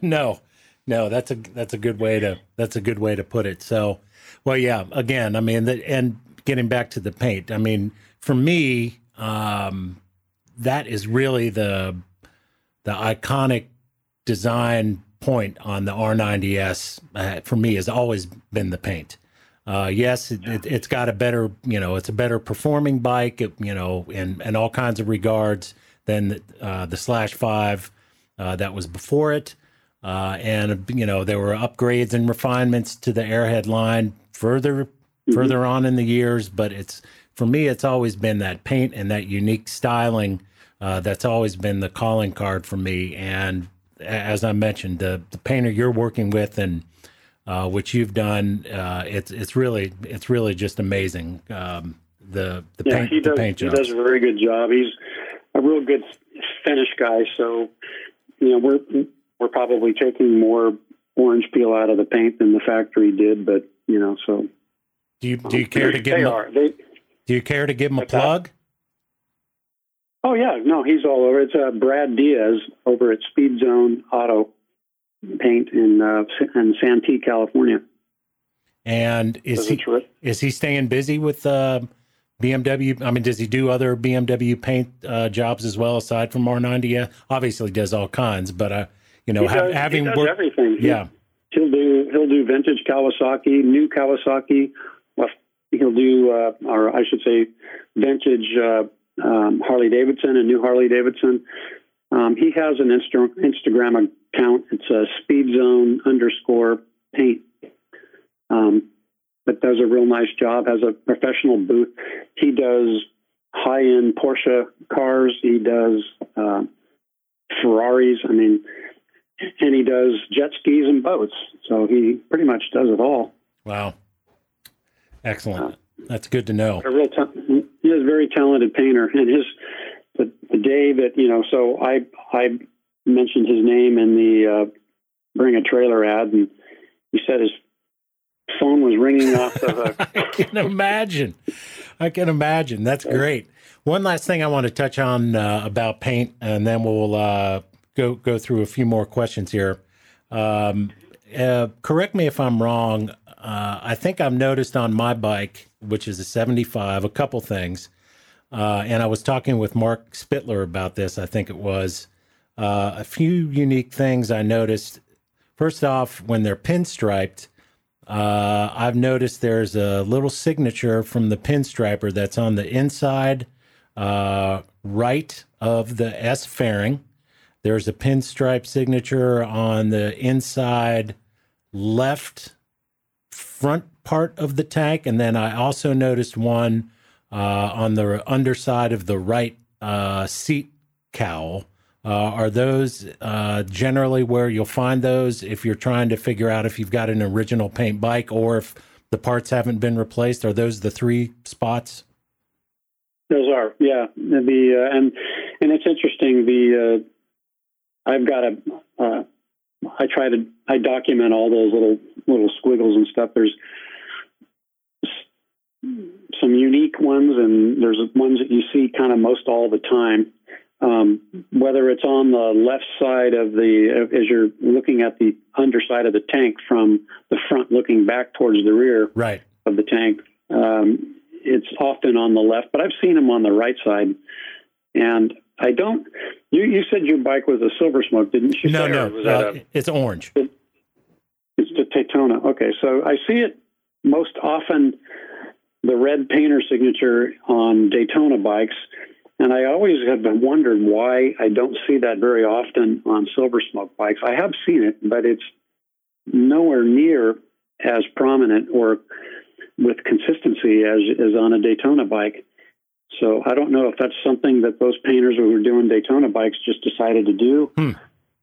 no, no, that's a, that's a good way to, that's a good way to put it. So, well, yeah, again, I mean, the, and getting back to the paint, I mean, for me, um, that is really the, the iconic design point on the R ninety S uh, for me has always been the paint. Uh, yes, it, it, it's got a better, you know, it's a better performing bike, it, you know, in, in all kinds of regards than the, uh, the Slash five uh, that was before it. Uh, and, you know, there were upgrades and refinements to the Airhead line further, mm-hmm. further on in the years. But it's, for me, it's always been that paint and that unique styling uh, that's always been the calling card for me. And as I mentioned, the, the painter you're working with and uh, what you've done, uh, it's it's really it's really just amazing. Um, the the yeah, paint, he does, the paint he does a very good job. He's a real good Finnish guy. So you know we're we're probably taking more orange peel out of the paint than the factory did. But you know, so do you do you care um, to give they him? Are. A, they, do you care to give him a plug? That? Oh, yeah. No, he's all over. It's uh, Brad Diaz over at Speed Zone Auto paint in uh, in Santee, California. And is he is he staying busy with uh, B M W? I mean, does he do other B M W paint uh, jobs as well aside from R ninety? Yeah, obviously does all kinds, but uh, you know, ha- does, having he does worked, everything. Yeah, he'll do he'll do vintage Kawasaki, new Kawasaki. He'll do, uh, or I should say, vintage uh, um, Harley Davidson and new Harley Davidson. Um, he has an Insta- Instagram account. It's a speedzone underscore paint. Um, but does a real nice job, has a professional booth. He does high-end Porsche cars. He does uh, Ferraris. I mean, and he does jet skis and boats. So he pretty much does it all. Wow. Excellent. Uh, That's good to know. A real ta- he is a very talented painter. And his the, the day that, you know, so I I mentioned his name in the uh, Bring a Trailer ad, and he said his phone was ringing off the hook. I can imagine. I can imagine. That's great. One last thing I want to touch on uh, about paint, and then we'll uh, go go through a few more questions here. Um, uh, correct me if I'm wrong. Uh, I think I've noticed on my bike, which is a seventy-five, a couple things. Uh, and I was talking with Mark Spitler about this, I think it was. Uh, a few unique things I noticed. First off, when they're pinstriped, uh, I've noticed there's a little signature from the pinstriper that's on the inside uh, right of the S fairing. There's a pinstripe signature on the inside left front part of the tank, and then I also noticed one uh, on the underside of the right uh, seat cowl. Uh, are those uh, generally where you'll find those if you're trying to figure out if you've got an original paint bike or if the parts haven't been replaced? Are those the three spots? Those are, yeah. The uh, and and it's interesting. The uh, I've got a. Uh, I try to, I document all those little, little squiggles and stuff. There's some unique ones, and there's ones that you see kind of most all the time. Um, whether it's on the left side of the, as you're looking at the underside of the tank from the front, looking back towards the rear right. of the tank, um, it's often on the left, but I've seen them on the right side. And I don't. You, you said your bike was a Silver Smoke, didn't you? No, no, was that uh, a, it's orange. It, it's the Daytona. Okay, so I see it most often, the red painter signature on Daytona bikes, and I always have been wondered why I don't see that very often on Silver Smoke bikes. I have seen it, but it's nowhere near as prominent or with consistency as is on a Daytona bike. So I don't know if that's something that those painters who were doing Daytona bikes just decided to do, hmm.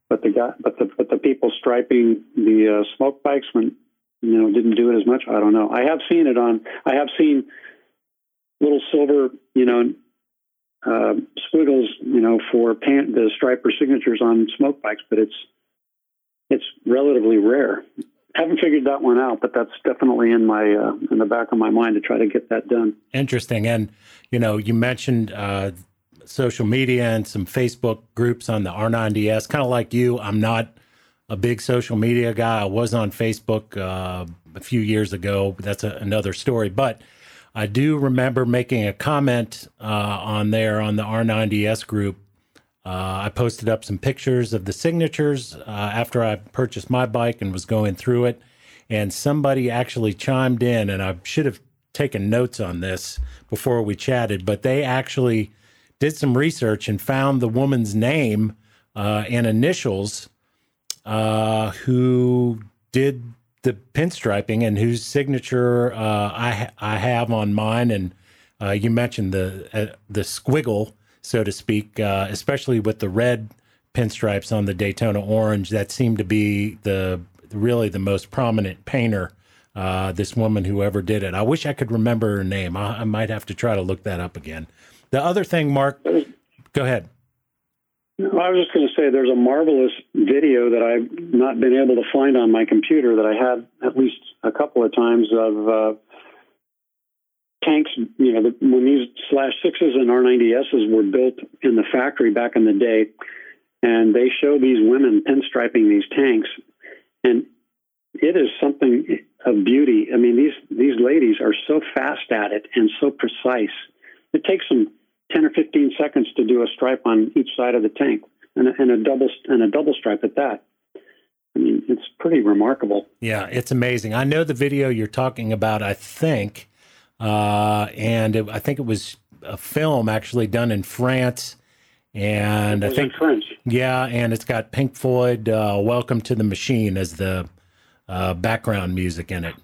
but the guy, but the but the people striping the uh, smoke bikes when you know didn't do it as much. I don't know. I have seen it on. I have seen little silver, you know, uh, squiggles, you know, for paint the striper signatures on smoke bikes, but it's it's relatively rare. Haven't figured that one out, but that's definitely in my uh, in the back of my mind to try to get that done. Interesting. And you know, you mentioned uh, social media and some Facebook groups on the R ninety S. Kind of like you, I'm not a big social media guy. I was on Facebook uh, a few years ago. But that's a, another story. But I do remember making a comment uh, on there on the R ninety S group. Uh, I posted up some pictures of the signatures uh, after I purchased my bike and was going through it, and somebody actually chimed in, and I should have taken notes on this before we chatted, but they actually did some research and found the woman's name uh, and initials uh, who did the pinstriping and whose signature uh, I, ha- I have on mine. And uh, you mentioned the uh, the squiggle, so to speak, uh, especially with the red pinstripes on the Daytona orange, that seemed to be the really the most prominent painter, uh, this woman, whoever did it. I wish I could remember her name. I, I might have to try to look that up again. The other thing, Mark, go ahead. No, I was just going to say there's a marvelous video that I've not been able to find on my computer that I had at least a couple of times of uh, tanks, you know, the, when these Slash sixes and R ninety S's were built in the factory back in the day, and they show these women pinstriping these tanks, it is something of beauty. I mean, these these ladies are so fast at it and so precise. It takes them ten or fifteen seconds to do a stripe on each side of the tank, and a, and a double and a double stripe at that. I mean, it's pretty remarkable. Yeah, it's amazing. I know the video you're talking about, I think, uh, and it, I think it was a film actually done in France. And it was I think, in France. Yeah, and it's got Pink Floyd, uh, Welcome to the Machine as the uh, background music in it.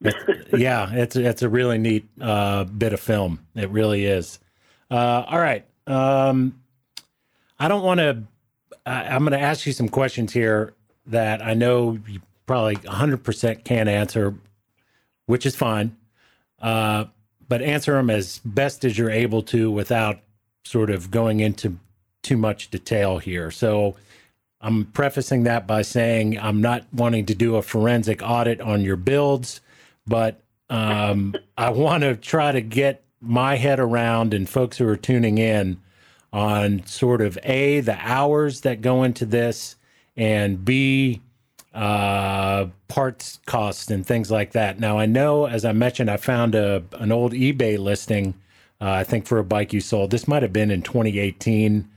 It's, yeah, it's, it's a really neat uh, bit of film. It really is. Uh, all right. Um, I don't want to... I'm going to ask you some questions here that I know you probably one hundred percent can't answer, which is fine, uh, but answer them as best as you're able to without sort of going into too much detail here. So I'm prefacing that by saying I'm not wanting to do a forensic audit on your builds, but um, I want to try to get my head around, and folks who are tuning in, on sort of A, the hours that go into this, and B, uh, parts costs and things like that. Now, I know, as I mentioned, I found a, an old eBay listing, uh, I think for a bike you sold. This might have been in twenty eighteen,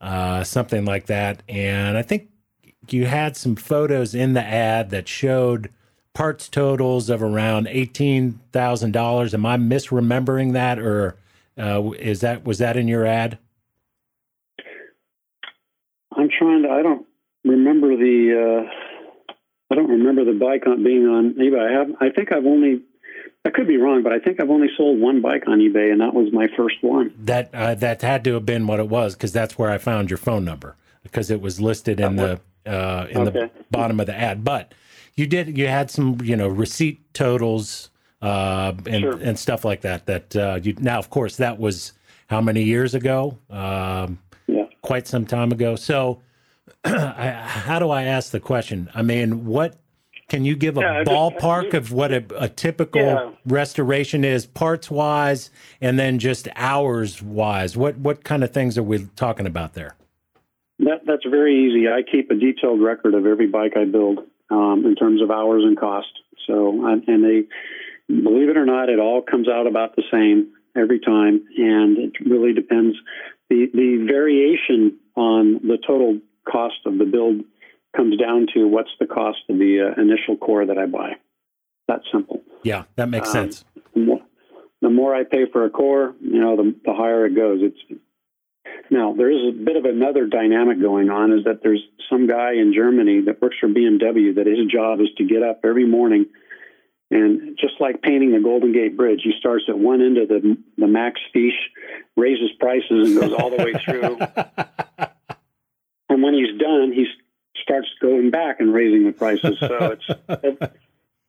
uh, something like that. And I think you had some photos in the ad that showed parts totals of around eighteen thousand dollars. Am I misremembering that, or uh, is that was that in your ad? I'm trying to. I don't remember the. Uh, I don't remember the bike on being on eBay. I have. I think I've only. I could be wrong, but I think I've only sold one bike on eBay, and that was my first one. That uh, that had to have been what it was, because that's where I found your phone number, because it was listed in the uh, in okay. the bottom of the ad. But you did. You had some, you know, receipt totals uh, and sure. and stuff like that. That uh, you now, of course, that was how many years ago? Um, quite some time ago. So I, how do I ask the question? I mean, what can you give a yeah, ballpark just, I, of what a, a typical yeah. restoration is parts wise, and then just hours wise? What, what kind of things are we talking about there? That, that's very easy. I keep a detailed record of every bike I build um, in terms of hours and cost. So, and they, believe it or not, it all comes out about the same every time. And it really depends. The, the variation on the total cost of the build comes down to what's the cost of the uh, initial core that I buy. That's simple. Yeah, that makes um, sense. The more, the more I pay for a core, you know, the, the higher it goes. It's now, there is a bit of another dynamic going on, is that there's some guy in Germany that works for B M W that his job is to get up every morning, and just like painting the Golden Gate Bridge, he starts at one end of the the max fiche, raises prices, and goes all the way through. And when he's done, he starts going back and raising the prices. So it's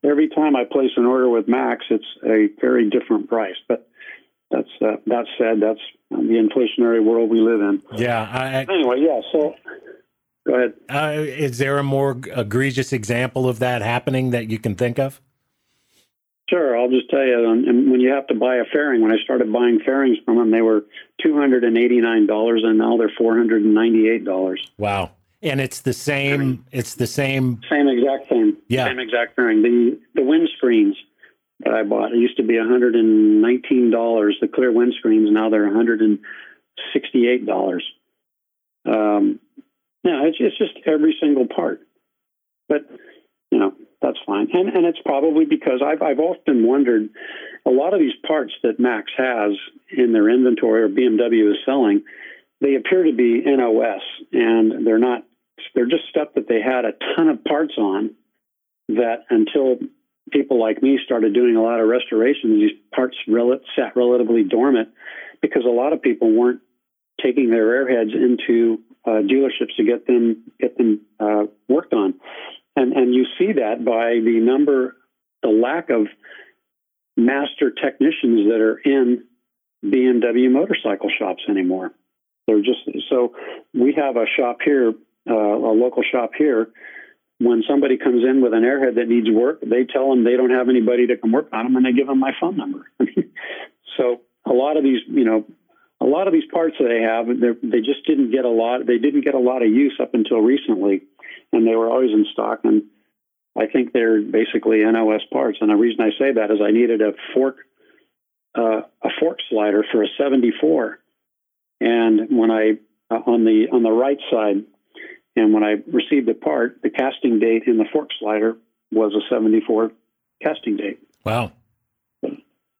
every time I place an order with Max, it's a very different price. But that's uh, that said, that's the inflationary world we live in. Yeah. I, anyway, yeah. So go ahead. Uh, is there a more egregious example of that happening that you can think of? Sure, I'll just tell you, um, when you have to buy a fairing, when I started buying fairings from them, they were two hundred eighty-nine dollars, and now they're four hundred ninety-eight dollars. Wow. And it's the same, fairing. it's the same. Same exact thing. Yeah. Same exact fairing. The, the wind screens that I bought, it used to be one hundred nineteen dollars. The clear wind screens, now they're one hundred sixty-eight dollars. Um, no, it's, it's just every single part. But, you know. That's fine. And and it's probably because I've I've often wondered, a lot of these parts that Max has in their inventory or B M W is selling, they appear to be N O S, and they're not, they're just stuff that they had a ton of parts on, that until people like me started doing a lot of restorations, these parts rel- sat relatively dormant because a lot of people weren't taking their airheads into uh, dealerships to get them, get them uh, worked on. And and you see that by the number, the lack of master technicians that are in B M W motorcycle shops anymore. They're just, so we have a shop here, uh, a local shop here. When somebody comes in with an airhead that needs work, they tell them they don't have anybody to come work on them, and they give them my phone number. So a lot of these, you know, a lot of these parts that they have, they just didn't get a lot. They didn't get a lot of use up until recently. And they were always in stock, and I think they're basically N O S parts. And the reason I say that is I needed a fork, uh, a fork slider for a seventy-four. And when I, uh, on the, on the right side, and when I received the part, the casting date in the fork slider was a seventy-four casting date. Wow. So,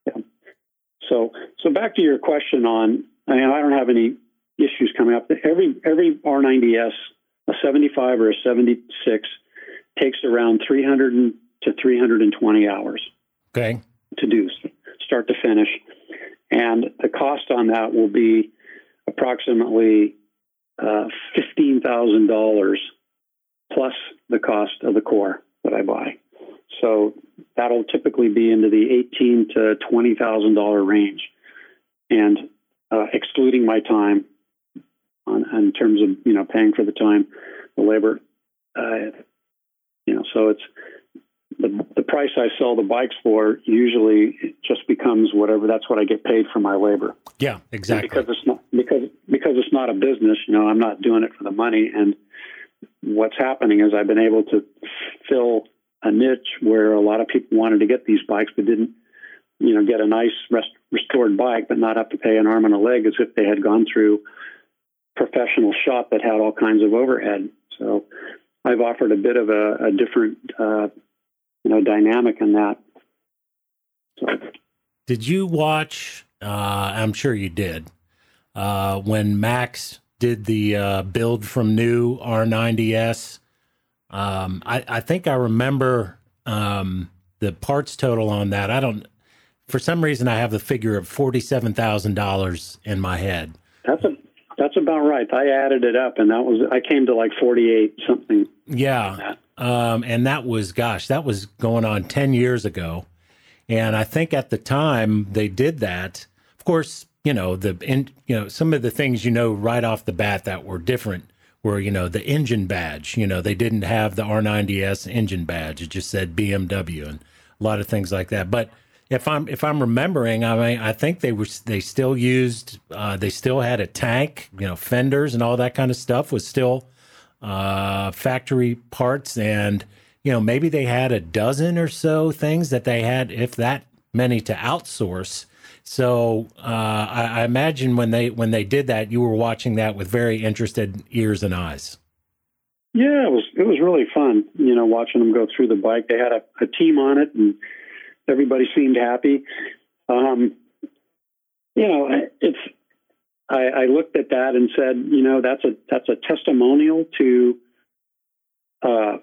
yeah. so, so back to your question on, I mean, I don't have any issues coming up. Every, every R ninety S, a seventy-five or a seventy-six, takes around three hundred to three hundred twenty hours. Okay. To do, start to finish. And the cost on that will be approximately uh, fifteen thousand dollars plus the cost of the core that I buy. So that'll typically be into the eighteen thousand to twenty thousand dollars range. And uh, excluding my time on, in terms of, you know, paying for the time, the labor, uh, you know, so it's the, the price I sell the bikes for usually it just becomes whatever. That's what I get paid for my labor. Yeah, exactly. And because it's not because because it's not a business. You know, I'm not doing it for the money. And what's happening is I've been able to fill a niche where a lot of people wanted to get these bikes but didn't. You know, get a nice rest, restored bike, but not have to pay an arm and a leg as if they had gone through professional shop that had all kinds of overhead. So I've offered a bit of a, a different, uh, you know, dynamic in that. So. Did you watch, uh, I'm sure you did, uh, when Max did the uh, build from new R ninety S? Um, I, I think I remember um, the parts total on that. I don't, for some reason, I have the figure of forty-seven thousand dollars in my head. That's a, that's about right. I added it up, and that was, I came to like forty-eight something. Yeah. Like that. Um, and that was, gosh, that was going on ten years ago. And I think at the time they did that, of course, you know, the, in, you know, some of the things, you know, right off the bat that were different were, you know, the engine badge, you know, they didn't have the R ninety S engine badge. It just said B M W and a lot of things like that. But If I'm if I'm remembering, I mean, I think they were they still used uh, they still had a tank, you know, fenders and all that kind of stuff was still uh, factory parts, and you know maybe they had a dozen or so things that they had, if that many, to outsource. So uh, I, I imagine when they when they did that, you were watching that with very interested ears and eyes. Yeah, it was it was really fun, you know, watching them go through the bike. They had a, a team on it and. Everybody seemed happy. Um, you know, it's. I, I looked at that and said, you know, that's a that's a testimonial to uh,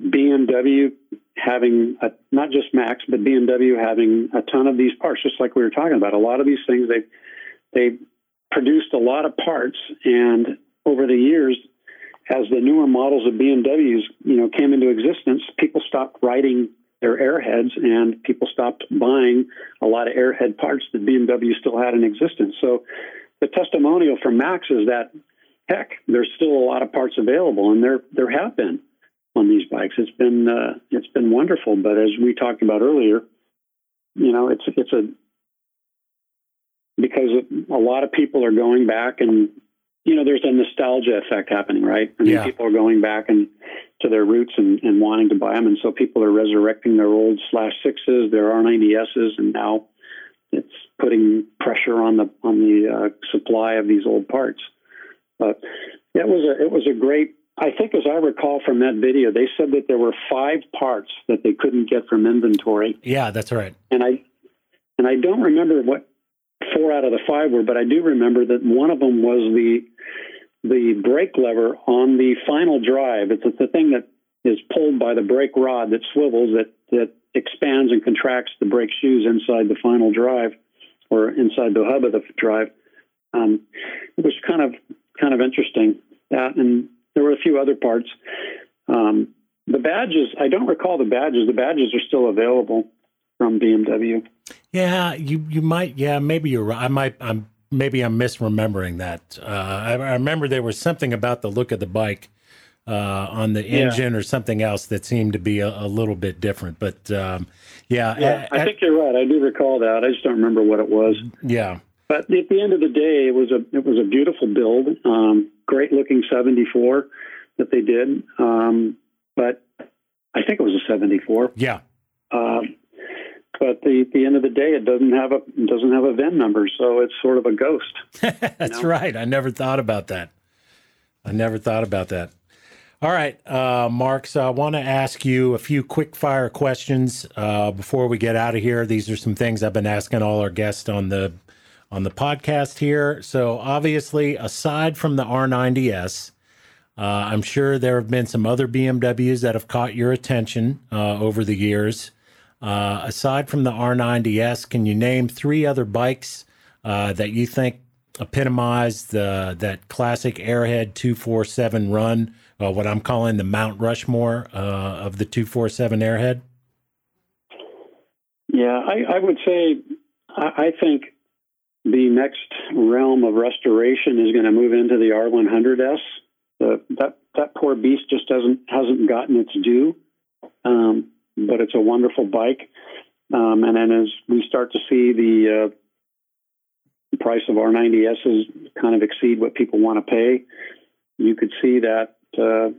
B M W having a, not just Max, but B M W having a ton of these parts. Just like we were talking about, a lot of these things they they produced a lot of parts, and over the years, as the newer models of B M Ws, you know, came into existence, people stopped writing their airheads, and people stopped buying a lot of airhead parts that B M W still had in existence. So the testimonial from Max is that, heck, there's still a lot of parts available, and there there have been on these bikes. It's been uh, it's been wonderful. But as we talked about earlier, you know, it's it's a because a lot of people are going back, and you know, there's a nostalgia effect happening, right? I mean, yeah. People are going back and to their roots and, and wanting to buy them. And so people are resurrecting their old Slash sixes, their R ninety S's, and now it's putting pressure on the, on the uh, supply of these old parts. But it was a, it was a great, I think as I recall from that video, they said that there were five parts that they couldn't get from inventory. Yeah, that's right. And I, and I don't remember what four out of the five were, but I do remember that one of them was the, the brake lever on the final drive. It's the thing that is pulled by the brake rod that swivels, that, that expands and contracts the brake shoes inside the final drive or inside the hub of the drive. Um, it was kind of, kind of interesting that, and there were a few other parts. Um, the badges, I don't recall the badges. The badges are still available from B M W. Yeah, you, you might. Yeah, maybe you're right. I might, I'm, Maybe I'm misremembering that. Uh, I, I remember there was something about the look of the bike uh, on the engine yeah. or something else that seemed to be a, a little bit different. But um, yeah, yeah I, I think I, you're right. I do recall that. I just don't remember what it was. Yeah. But at the end of the day, it was a it was a beautiful build, um, great looking seventy-four that they did. Um, but I think it was a seventy-four. Yeah. Um, but the the end of the day, it doesn't have a it doesn't have a V I N number, so it's sort of a ghost. That's you know? Right. I never thought about that. I never thought about that. All right, uh, Mark, so I want to ask you a few quick-fire questions uh, before we get out of here. These are some things I've been asking all our guests on the on the podcast here. So obviously, aside from the R ninety S, uh, I'm sure there have been some other B M Ws that have caught your attention uh, over the years. Uh, aside from the R ninety S, can you name three other bikes uh, that you think epitomize the that classic Airhead two forty-seven run? Uh, what I'm calling the Mount Rushmore uh, of the two forty-seven Airhead? Yeah, I, I would say I, I think the next realm of restoration is going to move into the R one hundred S. The, that that poor beast just doesn't hasn't gotten its due, um, but it's a wonderful bike. Um, and then as we start to see the, uh, the price of R ninety S's kind of exceed what people want to pay, you could see that Uh,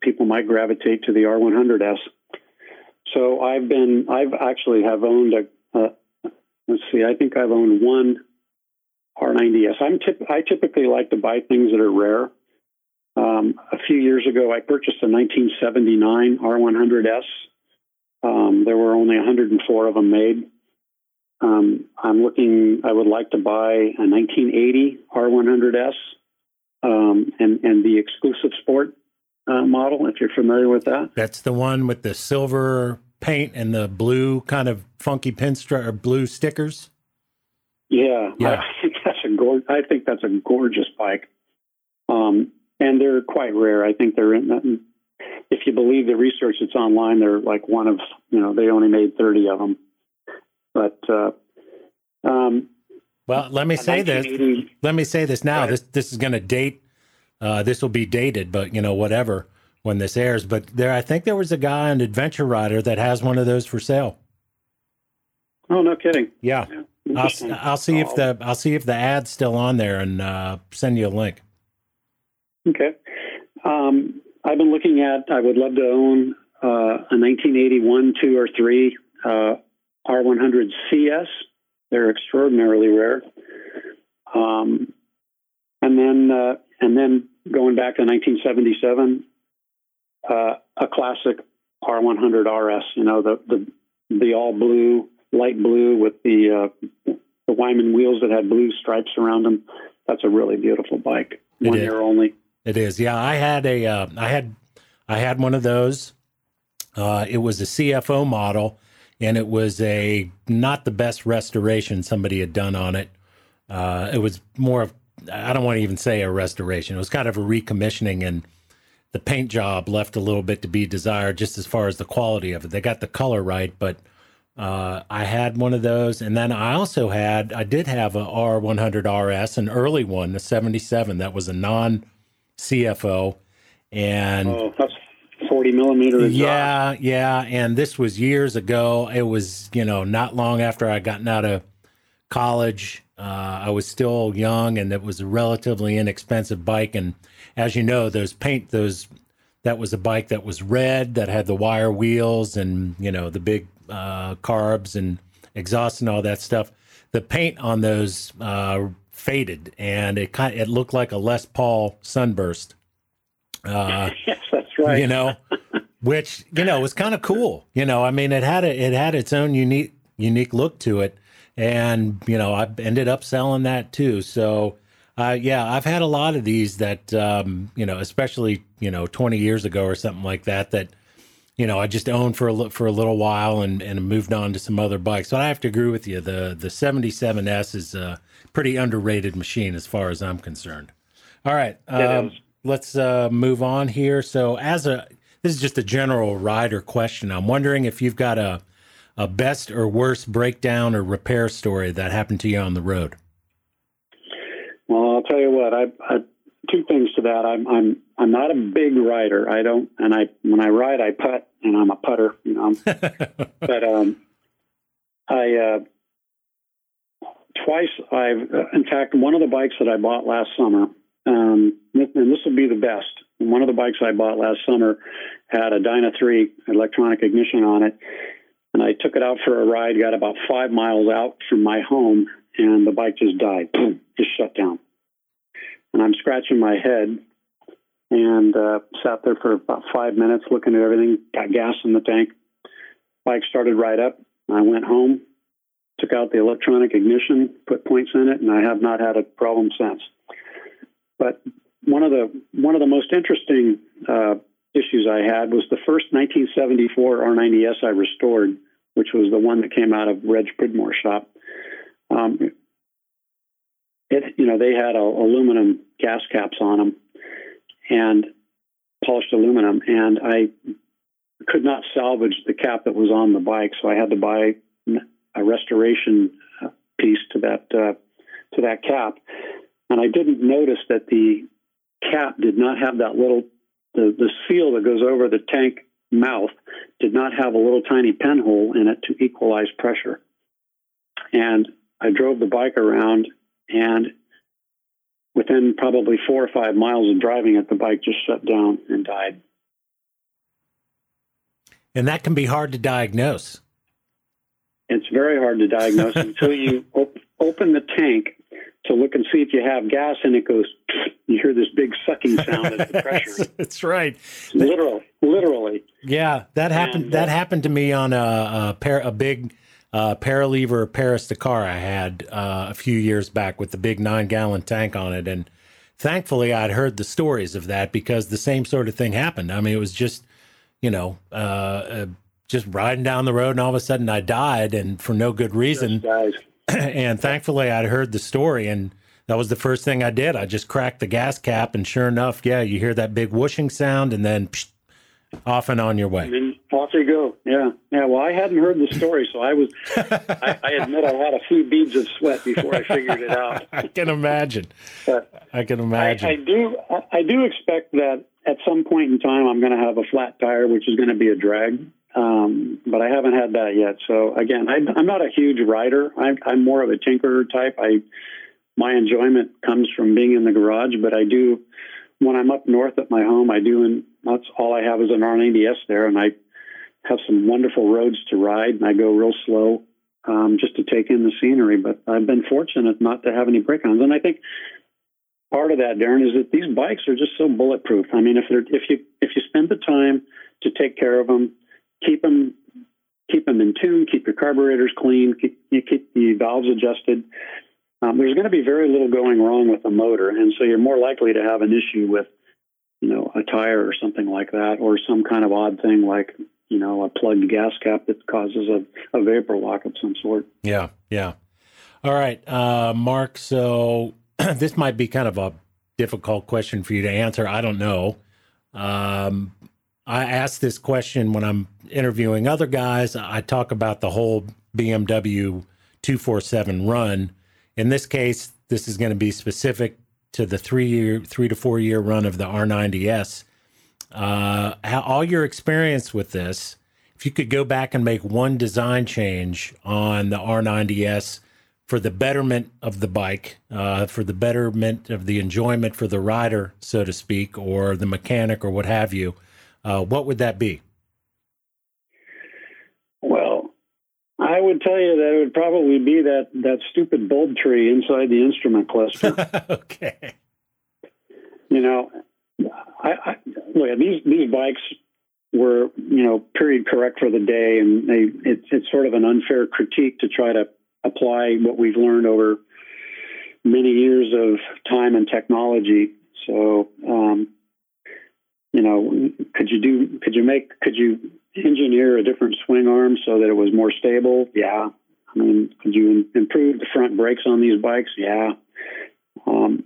people might gravitate to the R one hundred S. So I've been, I've actually have owned a, uh, let's see, I think I've owned one R ninety S. I'm tip, I typically like to buy things that are rare. Um, a few years ago, I purchased a nineteen seventy-nine R one hundred S. Um, there were only one hundred four of them made. Um, I'm looking, I would like to buy a nineteen eighty R one hundred S um, and, and the exclusive sport Uh, model, if you're familiar with that. That's the one with the silver paint and the blue kind of funky pinstripe or blue stickers. Yeah, yeah. I think that's a gorgeous. I think that's a gorgeous bike, um, and they're quite rare. I think they're in. If you believe the research that's online, they're like one of you know they only made thirty of them, but. Uh, um, well, let me say this. Let me say this now. Right. This this is going to date. Uh, this will be dated, but, you know, whatever, when this airs. But there, I think there was a guy, an adventure rider, that has one of those for sale. Oh, no kidding. Yeah. yeah. I'll, I'll see oh. if the I'll see if the ad's still on there and uh, send you a link. Okay. Um, I've been looking at, I would love to own uh, a nineteen eighty-one, two, or three uh, R one hundred C S. They're extraordinarily rare. Um, and then... Uh, And then going back to nineteen seventy-seven, uh, a classic R one hundred R S. You know, the the the all blue, light blue with the uh, the Wyman wheels that had blue stripes around them. That's a really beautiful bike. One year only. It is. Yeah, I had a uh, I had I had one of those. Uh, it was a C F O model, and it was a not the best restoration somebody had done on it. Uh, it was more of I don't want to even say a restoration. It was kind of a recommissioning, and the paint job left a little bit to be desired just as far as the quality of it. They got the color right, but uh, I had one of those. And then I also had, I did have a R one hundred R S, an early one, a seventy-seven. That was a non-C F O. And oh, that's forty millimeter. Yeah, dark. yeah. And this was years ago. It was, you know, not long after I'd gotten out of college. Uh, I was still young, and it was a relatively inexpensive bike. And as you know, those paint, those, that was a bike that was red, that had the wire wheels and, you know, the big uh, carbs and exhaust and all that stuff. The paint on those uh, faded, and it kind of, it looked like a Les Paul sunburst. Uh, yes, that's right. You know, which, you know, was kind of cool. You know, I mean, it had a, it had its own unique, unique look to it. And, you know, I ended up selling that too. So, uh, yeah, I've had a lot of these that, um, you know, especially, you know, twenty years ago or something like that, that, you know, I just owned for a, for a little while and, and moved on to some other bikes. So I have to agree with you. The, the seventy-seven S is a pretty underrated machine as far as I'm concerned. All right. Um, let's uh, move on here. So as a, this is just a general rider question. I'm wondering if you've got a, a best or worst breakdown or repair story that happened to you on the road? Well, I'll tell you what, I, I two things to that. I'm, I'm, I'm not a big rider. I don't, and I, when I ride, I putt, and I'm a putter, you know, but, um, I, uh, twice I've, uh, in fact, one of the bikes that I bought last summer, um, and this will be the best. One of the bikes I bought last summer had a Dyna three electronic ignition on it, and I took it out for a ride, got about five miles out from my home, and the bike just died, just shut down. And I'm scratching my head and uh, sat there for about five minutes looking at everything, got gas in the tank. Bike started right up. I went home, took out the electronic ignition, put points in it, and I have not had a problem since. But one of the one of the most interesting uh, issues I had was the first nineteen seventy-four R ninety S I restored, which was the one that came out of Reg Pridmore shop. Um, it, you know, they had a, aluminum gas caps on them and polished aluminum, and I could not salvage the cap that was on the bike, so I had to buy a restoration piece to that uh, to that cap. And I didn't notice that the cap did not have that little, the, the seal that goes over the tank mouth did not have a little tiny pinhole in it to equalize pressure. And I drove the bike around, and within probably four or five miles of driving it, the bike just shut down and died. And that can be hard to diagnose. It's very hard to diagnose until you op- open the tank to look and see if you have gas, and it goes, you hear this big sucking sound as the pressure. That's right. Literally, literally. Yeah, that happened. And, that uh, happened to me on a a, par- a big uh, Paralever Paris Dakar I had uh, a few years back with the big nine-gallon tank on it, and thankfully I'd heard the stories of that because the same sort of thing happened. I mean, it was just, you know, uh, uh, just riding down the road, and all of a sudden I died, and for no good reason. And thankfully, I'd heard the story, and that was the first thing I did. I just cracked the gas cap, and sure enough, yeah, you hear that big whooshing sound, and then psh, off and on your way. And then off you go. Yeah, yeah. Well, I hadn't heard the story, so I was—I I admit I had a few beads of sweat before I figured it out. I can imagine. I can imagine. I, I do. I, I do expect that at some point in time, I'm going to have a flat tire, which is going to be a drag. Um, but I haven't had that yet. So again, I, I'm not a huge rider. I'm, I'm more of a tinkerer type. I, my enjoyment comes from being in the garage, but I do, when I'm up north at my home, I do, and that's all I have is an R ninety S there. And I have some wonderful roads to ride, and I go real slow, um, just to take in the scenery, but I've been fortunate not to have any break-ons. And I think part of that, Darren, is that these bikes are just so bulletproof. I mean, if they're, if you, if you spend the time to take care of them, Keep them, keep them in tune. Keep your carburetors clean. Keep, you keep the valves adjusted. Um, there's going to be very little going wrong with the motor, and so you're more likely to have an issue with, you know, a tire or something like that, or some kind of odd thing like, you know, a plugged gas cap that causes a, a vapor lock of some sort. Yeah, yeah. All right, uh, Mark. So this might be kind of a difficult question for you to answer. I don't know. Um, I ask this question when I'm interviewing other guys. I talk about the whole B M W two forty-seven run. In this case, this is going to be specific to the three-year, three to four-year run of the R ninety S. Uh, how, all your experience with this, if you could go back and make one design change on the R ninety S for the betterment of the bike, uh, for the betterment of the enjoyment for the rider, so to speak, or the mechanic or what have you, Uh, what would that be? Well, I would tell you that it would probably be that, that stupid bulb tree inside the instrument cluster. Okay. You know, I, I, look, these these bikes were, you know, period correct for the day, and they it, it's sort of an unfair critique to try to apply what we've learned over many years of time and technology. So, um, you know, could you do, could you make, could you engineer a different swing arm so that it was more stable? Yeah. I mean, could you improve the front brakes on these bikes? Yeah. Um,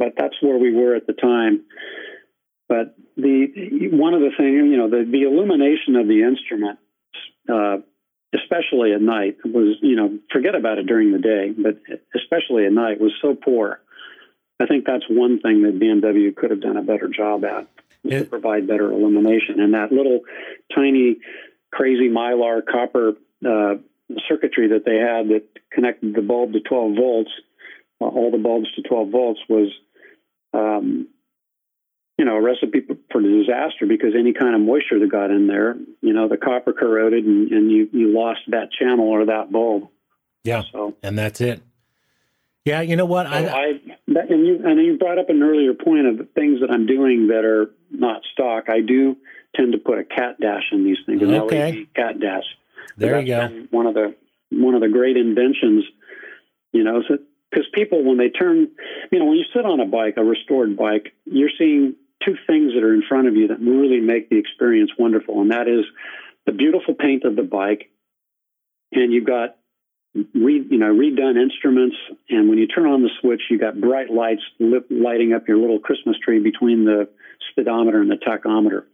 but that's where we were at the time. But the, one of the things, you know, the, the illumination of the instrument, uh, especially at night was, you know, forget about it during the day, but especially at night was so poor. I think that's one thing that B M W could have done a better job at. It, to provide better illumination, and that little tiny crazy mylar copper uh, circuitry that they had that connected the bulb to twelve volts, uh, all the bulbs to twelve volts was um, you know, a recipe for disaster, because any kind of moisture that got in there, you know, the copper corroded and, and you, you lost that channel or that bulb. Yeah. So, and that's it. Yeah. You know what? So I, I that, and you, and you brought up an earlier point of things that I'm doing that are not stock. I do tend to put a cat dash in these things. Okay. Cat dash. There you go. One of the, one of the great inventions, you know, so, because people, when they turn, you know, when you sit on a bike, a restored bike, you're seeing two things that are in front of you that really make the experience wonderful. And that is the beautiful paint of the bike. And you've got, re, you know, redone instruments. And when you turn on the switch, you've got bright lights lip, lighting up your little Christmas tree between the speedometer and the tachometer.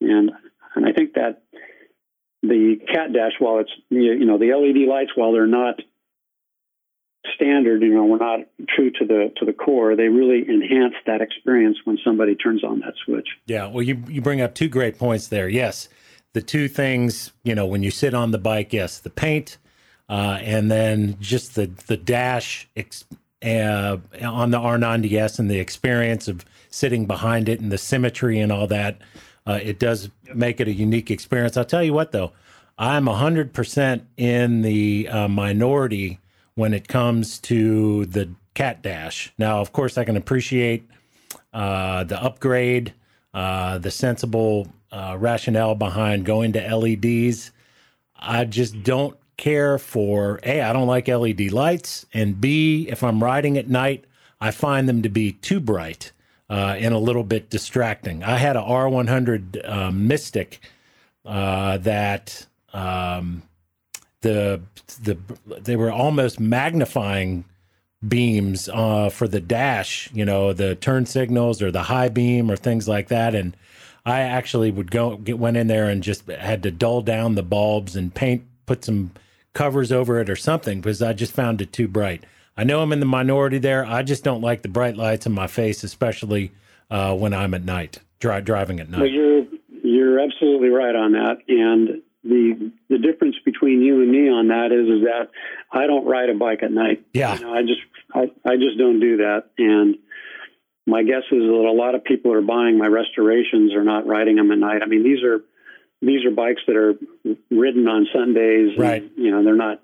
And, and I think that the cat dash, while it's, you know, the L E D lights, while they're not standard, you know, we're not true to the to the core, they really enhance that experience when somebody turns on that switch. Yeah, well, you you bring up two great points there. Yes, the two things, you know, when you sit on the bike, yes, the paint, uh, and then just the the dash ex- uh, on the R ninety S and the experience of sitting behind it and the symmetry and all that. Uh, it does make it a unique experience. I'll tell you what, though, I'm one hundred percent in the uh, minority when it comes to the cat dash. Now, of course, I can appreciate uh, the upgrade, uh, the sensible uh, rationale behind going to L E Ds. I just don't care for, A, I don't like L E D lights, and B, if I'm riding at night, I find them to be too bright uh, and a little bit distracting. I had a R one hundred uh, Mystic uh, that... Um, The the they were almost magnifying beams uh, for the dash, you know, the turn signals or the high beam or things like that. And I actually would go get went in there and just had to dull down the bulbs and paint, put some covers over it or something, because I just found it too bright. I know I'm in the minority there. I just don't like the bright lights in my face, especially uh, when I'm at night, dri- driving at night. Well, you're you're absolutely right on that, and. The the difference between you and me on that is is that I don't ride a bike at night. Yeah, you know, I just I, I just don't do that. And my guess is that a lot of people are buying my restorations or not riding them at night. I mean, these are these are bikes that are ridden on Sundays. Right. And, you know, they're not,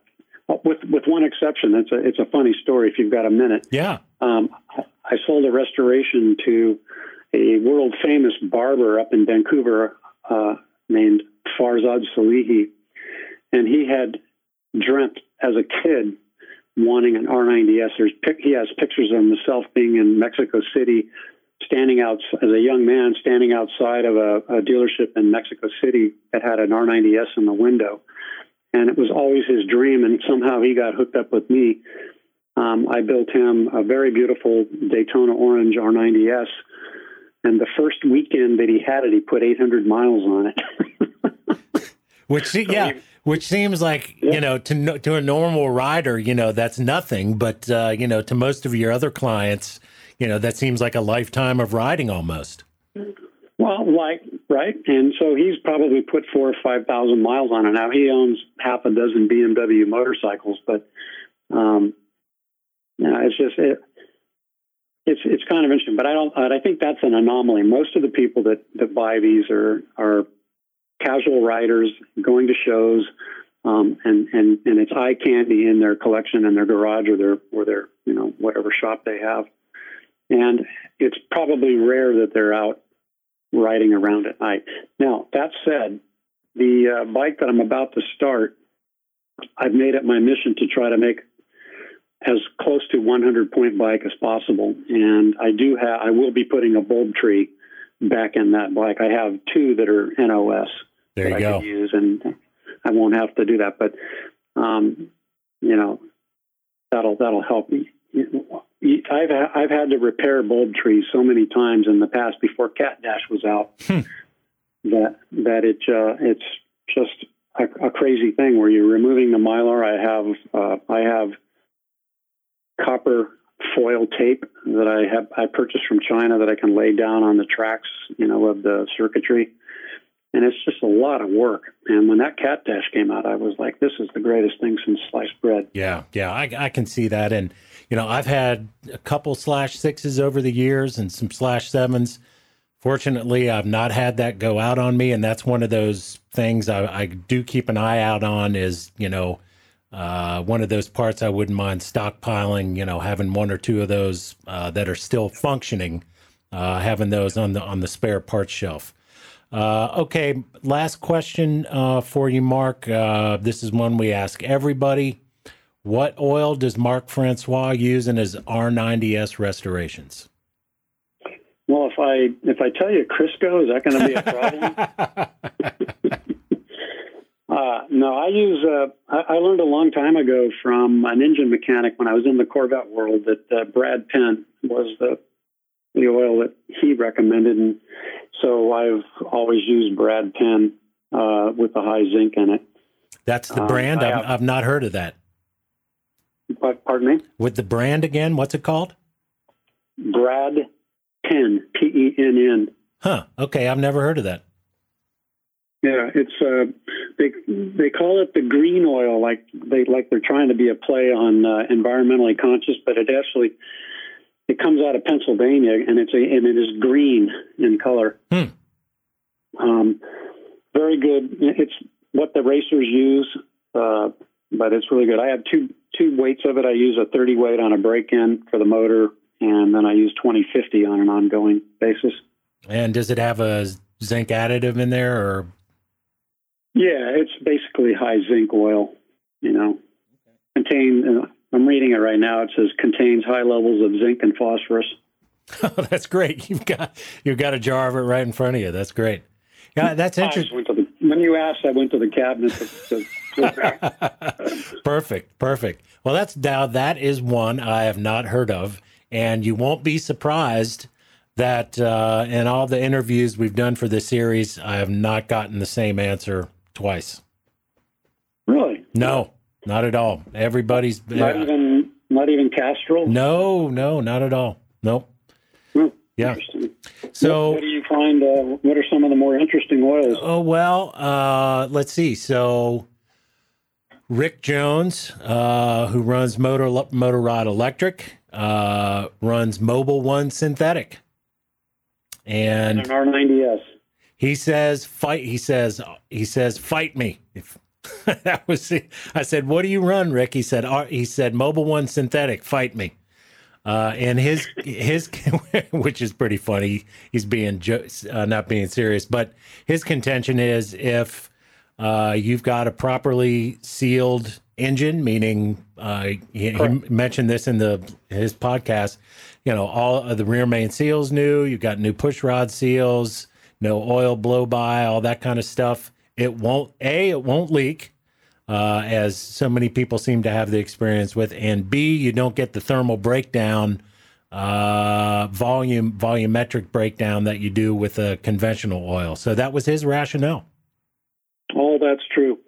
with with one exception. It's a it's a funny story if you've got a minute. Yeah. Um, I sold a restoration to a world famous barber up in Vancouver uh, named Farzad Salehi, and he had dreamt as a kid wanting an R ninety S. There's, he has pictures of himself being in Mexico City, standing out as a young man, standing outside of a, a dealership in Mexico City that had an R ninety S in the window. And it was always his dream, and somehow he got hooked up with me. Um, I built him a very beautiful Daytona Orange R ninety S, and the first weekend that he had it, he put eight hundred miles on it. Which, yeah, which seems like, yeah. you know, to no, to a normal rider, you know, that's nothing. But, uh, you know, to most of your other clients, you know, that seems like a lifetime of riding almost. Well, like, right. And so he's probably put four or five thousand miles on it. Now, he owns half a dozen B M W motorcycles, but, um, you know, it's just, it, it's it's kind of interesting. But I don't, I think that's an anomaly. Most of the people that, that buy these are, are, casual riders going to shows, um, and, and, and it's eye candy in their collection in their garage or their, or their, you know, whatever shop they have. And it's probably rare that they're out riding around at night. Now, that said, the uh, bike that I'm about to start, I've made it my mission to try to make as close to one hundred point bike as possible. And I do have, I will be putting a bulb tree back in that bike. I have two that are N O S there that you I go. Can use, and I won't have to do that. But um, you know, that'll that'll help me. I've I've had to repair bulb trees so many times in the past before Cat Dash was out hmm. that that it uh, it's just a, a crazy thing where you're removing the mylar. I have uh, I have copper foil tape that I have I purchased from China that I can lay down on the tracks, you know, of the circuitry. And it's just a lot of work. And when that Cat Dash came out, I was like, this is the greatest thing since sliced bread. Yeah, yeah, I, I can see that. And, you know, I've had a couple Slash sixes over the years and some Slash sevens. Fortunately, I've not had that go out on me, and that's one of those things I, I do keep an eye out on is, you know, uh, one of those parts I wouldn't mind stockpiling, you know, having one or two of those uh, that are still functioning, uh, having those on the on the spare parts shelf. Uh, okay, last question uh, for you, Mark. Uh, this is one we ask everybody. What oil does Marc Francois use in his R ninety S restorations? Well, if I if I tell you Crisco, is that going to be a problem? uh, no, I use. Uh, I, I learned a long time ago from an engine mechanic when I was in the Corvette world that uh, Brad Penn was the the oil that he recommended, and so I've always used Brad Penn uh, with the high zinc in it. That's the brand. Um, I've, I've not heard of that. Pardon me. With the brand again, what's it called? Brad Penn, P E N N. Huh. Okay, I've never heard of that. Yeah, it's uh, they they call it the green oil, like they like they're trying to be a play on uh, environmentally conscious, but it actually it comes out of Pennsylvania, and it's a, and it is green in color. Hmm. Um, very good. It's what the racers use, uh, but it's really good. I have two two weights of it. I use a thirty weight on a break-in for the motor. And then I use twenty fifty on an ongoing basis. And does it have a zinc additive in there? Or yeah, it's basically high zinc oil, you know. Contain, I'm reading it right now. It says contains high levels of zinc and phosphorus. Oh, that's great. You've got you've got a jar of it right in front of you. That's great. Yeah, that's interesting. When you asked, I went to the cabinet. To, to perfect, perfect. Well, that's now that is one I have not heard of. And you won't be surprised that uh, in all the interviews we've done for this series, I have not gotten the same answer twice. Really? No, not at all. Everybody's not uh, even not even Castrol. No, no, not at all. No. Nope. Hmm, yeah. Interesting. So, what do you find? Uh, what are some of the more interesting oils? Oh well, uh, let's see. So, Rick Jones, uh, who runs Motor Motor Rod Electric. Uh, runs Mobil One synthetic, and, and an R ninety S. He says, "Fight!" He says, "He says, fight me." If that was, I said, "What do you run, Rick?" He said, R, "He said Mobil One synthetic, fight me." Uh, and his his, which is pretty funny. He's being jo- uh, not being serious, but his contention is if uh, you've got a properly sealed engine, meaning uh, he, he mentioned this in the his podcast, you know, all of the rear main seals new, you've got new push rod seals, no oil blow by, all that kind of stuff. It won't, A, it won't leak, uh, as so many people seem to have the experience with, and B, you don't get the thermal breakdown, uh, volume, volumetric breakdown that you do with a conventional oil. So that was his rationale. Oh, that's true.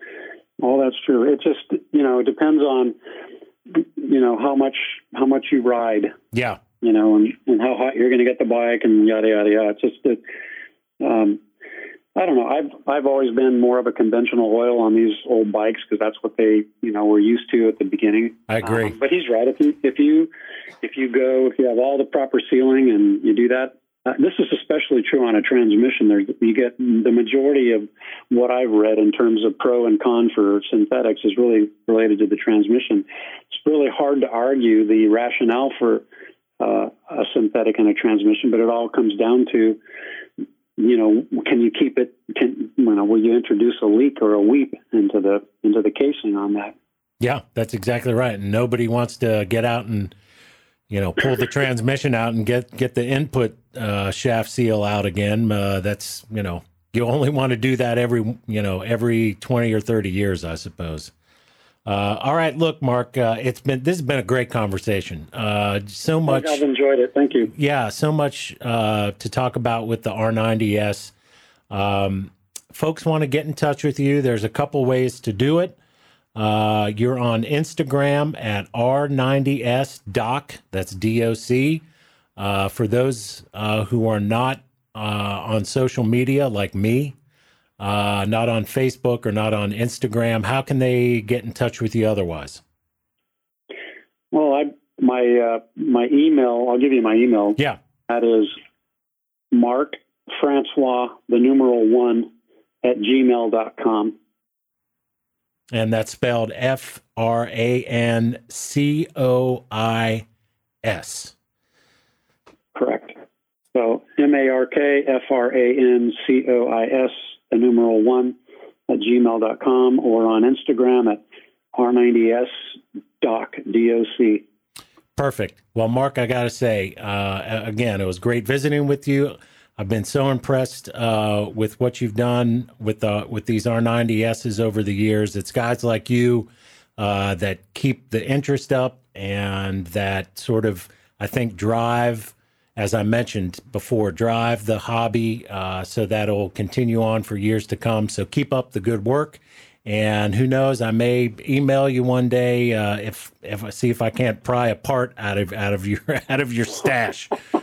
All that's true. It just, you know, it depends on, you know, how much how much you ride. Yeah. You know, and, and how hot you're going to get the bike and yada, yada, yada. It's just that, um, I don't know. I've I've always been more of a conventional oil on these old bikes because that's what they, you know, were used to at the beginning. I agree. Um, but he's right. If you, if you if you go, if you have all the proper sealing and you do that, Uh, this is especially true on a transmission. There, you get the majority of what I've read in terms of pro and con for synthetics is really related to the transmission. It's really hard to argue the rationale for uh, a synthetic and a transmission, but it all comes down to, you know, can you keep it? Can, you know, will you introduce a leak or a weep into the into the casing on that? Yeah, that's exactly right. And nobody wants to get out and, you know, pull the transmission out and get, get the input uh, shaft seal out again. Uh, that's, you know, you only want to do that every, you know, every twenty or thirty years, I suppose. Uh, all right. Look, Mark, uh, it's been, this has been a great conversation. Uh, so much. I've enjoyed it. Thank you. Yeah. So much uh, to talk about with the R ninety S. Um, folks want to get in touch with you. There's a couple ways to do it. Uh, you're on Instagram at R ninety S doc. That's D O C. Uh, for those uh, who are not uh, on social media like me, uh, not on Facebook or not on Instagram, how can they get in touch with you otherwise? Well, I my uh, my email. I'll give you my email. Yeah, that is Marc Francois, the numeral one, at gmail dot com. And that's spelled F R A N C O I S. Correct. So M A R K F R A N C O I S, the numeral one, at gmail dot com, or on Instagram at R ninety S doc, D O C. Perfect. Well, Mark, I got to say, uh, again, it was great visiting with you. I've been so impressed uh, with what you've done with uh, with these R ninety S's over the years. It's guys like you uh, that keep the interest up and that sort of, I think, drive, as I mentioned before, drive the hobby uh, so that'll continue on for years to come. So keep up the good work. And who knows? I may email you one day uh, if if I see if I can't pry a part out of out of your out of your stash. All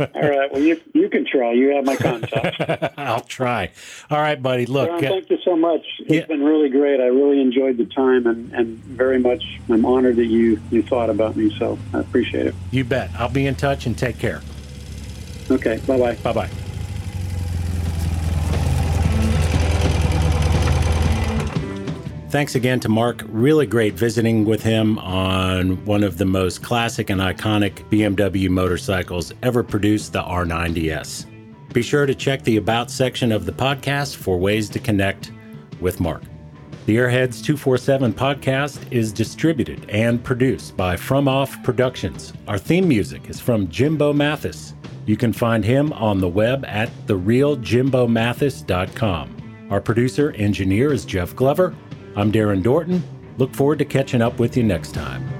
right. Well, you you can try. You have my contact. I'll try. All right, buddy. Look, John, thank you so much. It's yeah. been really great. I really enjoyed the time, and, and very much. I'm honored that you you thought about me. So I appreciate it. You bet. I'll be in touch and take care. Okay. Bye bye. Bye bye. Thanks again to Mark. Really great visiting with him on one of the most classic and iconic B M W motorcycles ever produced, the R ninety S. Be sure to check the About section of the podcast for ways to connect with Mark. The Airheads two forty-seven podcast is distributed and produced by From Off Productions. Our theme music is from Jimbo Mathis. You can find him on the web at the real jimbo mathis dot com. Our producer engineer is Jeff Glover. I'm Darren Dorton. Look forward to catching up with you next time.